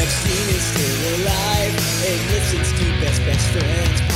Epstein is still alive, and listens to Best Best Friends Pod.